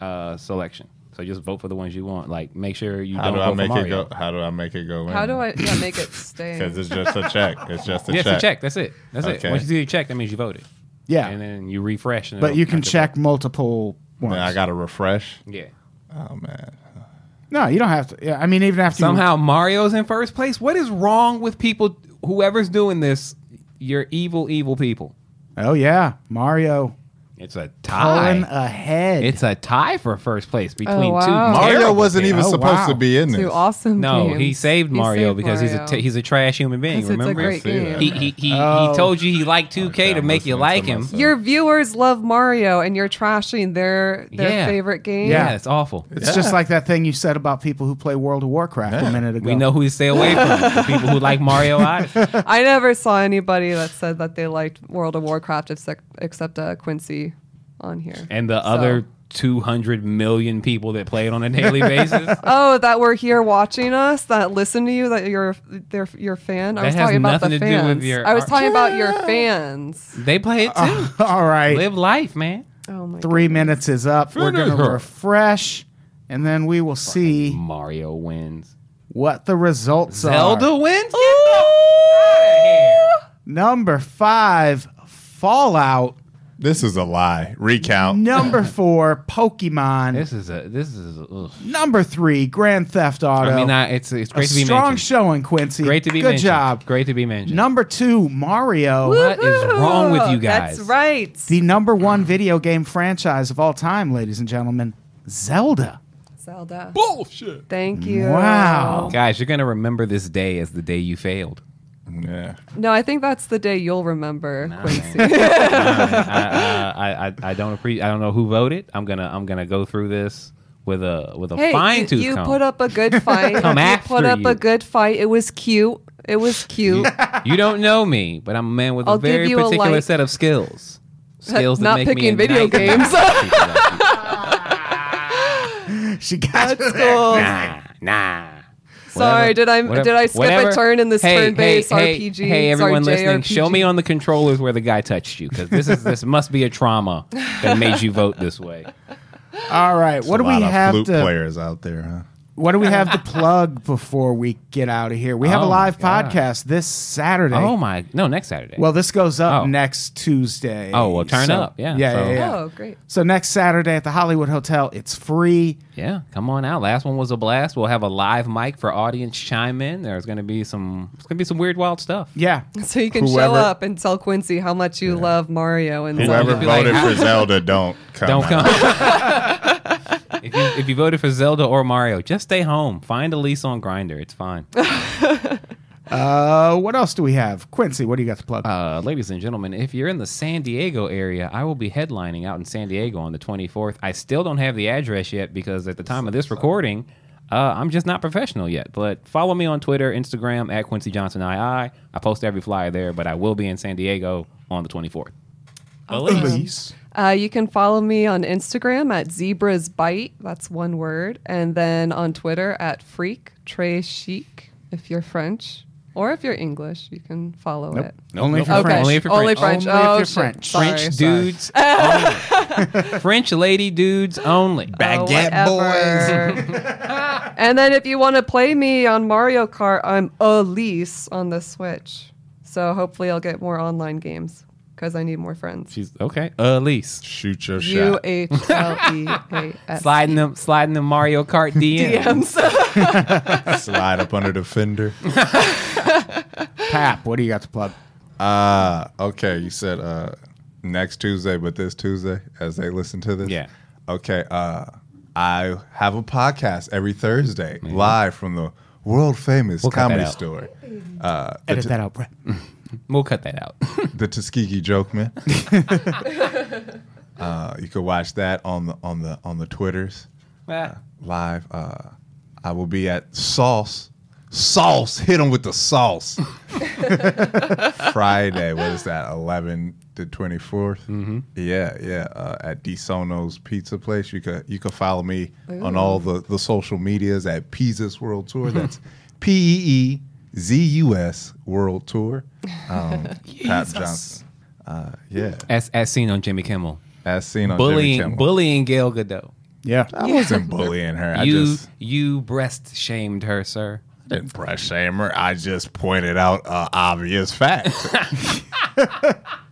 uh, selection. So just vote for the ones you want. Like make sure you how don't do vote I make for Mario. It go, how do I make it go in? How do I yeah, make it stay? Because it's just a check. It's just a yeah, check. It's a check. That's it. That's okay. it. Once you do your check, that means you voted. Yeah. And then you refresh. And but you can check multiple. Once. I gotta refresh. Yeah. Oh man. No, you don't have to. Yeah, I mean, even after somehow you... Mario's in first place. What is wrong with people? Whoever's doing this, you're evil, evil people. Oh yeah, Mario. It's a Colin ahead. It's a tie for first place between oh, wow. two. Mario wasn't even oh, supposed wow. to be in this. Two awesome No, games. he saved he Mario saved because Mario. he's a t- he's a trash human being. Remember, it's a great he he he, oh. he told you he liked two K okay, to make you like him. Myself. Your viewers love Mario, and you're trashing their their yeah. favorite game. Yeah, yeah, it's awful. It's yeah. just like that thing you said about people who play World of Warcraft yeah. a minute ago. We know who you stay away from. The people who like Mario Odyssey. I never saw anybody that said that they liked World of Warcraft except uh, Quincy on here. And the so. other two hundred million people that play it on a daily basis. Oh, that were here watching us, that listen to you, that you're their your fan. That I was talking about the fans. Your, I was talking yeah. about your fans. They play it too. Uh, all right. Live life, man. Oh my Three goodness. minutes is up. Finish. We're going to refresh, and then we will see. Mario wins. What the results Zelda are. Zelda wins? Get out of here. Number five, Fallout. This is a lie. Recount. Number four, Pokemon. This is a. This is. A, ugh. Number three, Grand Theft Auto. I mean, I, it's it's great a to be strong mentioned. Strong showing, Quincy. Great to be Good mentioned. Good job. Great to be mentioned. Number two, Mario. Woo-hoo! What is wrong with you guys? That's right. The number one video game franchise of all time, ladies and gentlemen, Zelda. Zelda. Bullshit. Thank you. Wow. Guys, you're going to remember this day as the day you failed. Yeah. No, I think that's the day you'll remember, nah, Quincy. nah, I, I, I, I don't appre- I don't know who voted. I'm going to I'm going to go through this with a with a hey, fine tooth. You, you put up a good fight. Come you after put up you. a good fight. It was cute. It was cute. You, you don't know me, but I'm a man with I'll a very particular a like, set of skills. Skills that, that make me Not picking video games. She got That's cool. Nah, nah. Sorry, whatever, did I whatever, did I skip whatever. a turn in this hey, turn-based hey, hey, R P G? Hey, everyone Sorry, listening, J R P G. Show me on the controllers where the guy touched you, because this is this must be a trauma that made you vote this way. All right, There's what do we have flute to players out there? Huh? What do we have to plug before we get out of here? We have oh a live podcast this Saturday. Oh my! No, next Saturday. Well, this goes up oh. next Tuesday. Oh, well, turn so, up, yeah, yeah, so. yeah, yeah. Oh, great! So next Saturday at the Hollywood Hotel, it's free. Yeah, come on out. Last one was a blast. We'll have a live mic for audience chime in. There's going to be some it's going to be some weird, wild stuff. Yeah. So you can whoever, show up and tell Quincy how much you yeah. love Mario. And whoever Zelda. voted like, for Zelda, don't come. Don't come. if, you, if you voted for Zelda or Mario, just stay home. Find a lease on Grindr. It's fine. Uh, what else do we have? Quincy, what do you got to plug? Uh, ladies and gentlemen, if you're in the San Diego area, I will be headlining out in San Diego on the twenty-fourth. I still don't have the address yet because at the time of this recording, uh, I'm just not professional yet. But follow me on Twitter, Instagram, at Quincy Johnson two. I post every flyer there, but I will be in San Diego on the twenty-fourth. Elise. Uh, you can follow me on Instagram at zebrasbite, that's one word, and then on Twitter at freak, très chic, if you're French. Or if you're English, you can follow nope. it. Nope. Only, nope. For okay. Only if you're French. Only French. Only oh, if you're French. French sorry, dudes sorry. only. French lady dudes only. Baguette oh, boys. And then if you want to play me on Mario Kart, I'm Elise on the Switch. So hopefully I'll get more online games because I need more friends. She's okay. Elise. Shoot your shot. U H L E A S. Sliding them, sliding them Mario Kart D Ms. D Ms. Slide up under the fender. Pap, what do you got to plug? Uh, okay, you said uh, next Tuesday, but this Tuesday, as they listen to this? Yeah. Okay, uh, I have a podcast every Thursday, mm-hmm. live from the world-famous we'll Comedy Store. Uh, Edit t- that out, Brett. We'll cut that out. The Tuskegee Joke Man. uh, you can watch that on the on the on the Twitters ah. uh, live. Uh, I will be at Sauce. Sauce. Hit them with the sauce. Friday. What is that? eleven to twenty-fourth. Mm-hmm. Yeah, yeah. Uh, at DeSono's Pizza Place. You could you could follow me Ooh. on all the the social medias at Pizza's World Tour. That's P E E. Z U S World Tour. Um, Pap Johnson. Uh, yeah. As, as seen on Jimmy Kimmel. As seen on bullying, Jimmy Kimmel. Bullying Gail Godot. Yeah. I yeah. wasn't bullying her. I you, just, you breast shamed her, sir. I didn't breast shame her. I just pointed out uh, obvious facts.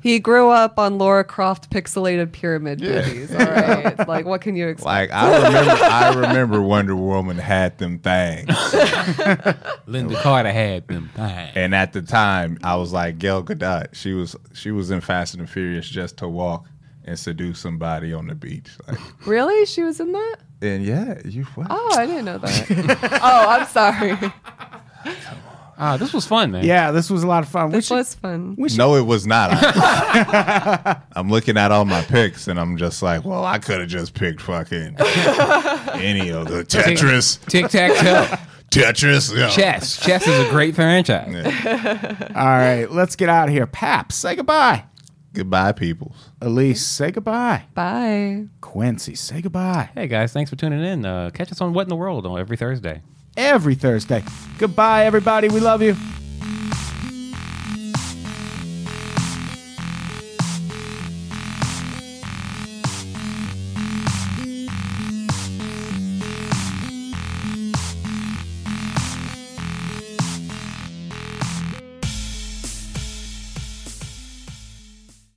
He grew up on Lara Croft pixelated pyramid yeah. movies. All right. It's like, what can you expect? Like, I remember, I remember Wonder Woman had them things. Linda Carter had them things. And at the time, I was like, Gail Godot, she was she was in Fast and the Furious just to walk and seduce somebody on the beach. Like, really? She was in that? And yeah, you what? Oh, I didn't know that. Oh, I'm sorry. Ah, this was fun, man. Yeah, this was a lot of fun. This should, was fun. Should... No, it was not. I'm looking at all my picks, and I'm just like, well, I could have just picked fucking any of the Tetris. Tic-tac-toe. Tetris. Yeah. Chess. Chess is a great franchise. Yeah. All right, let's get out of here. Pap, say goodbye. Goodbye, peoples. Elise, say goodbye. Bye. Quincy, say goodbye. Hey, guys, thanks for tuning in. Uh, catch us on What in the World on every Thursday. Every Thursday. Goodbye, everybody. We love you.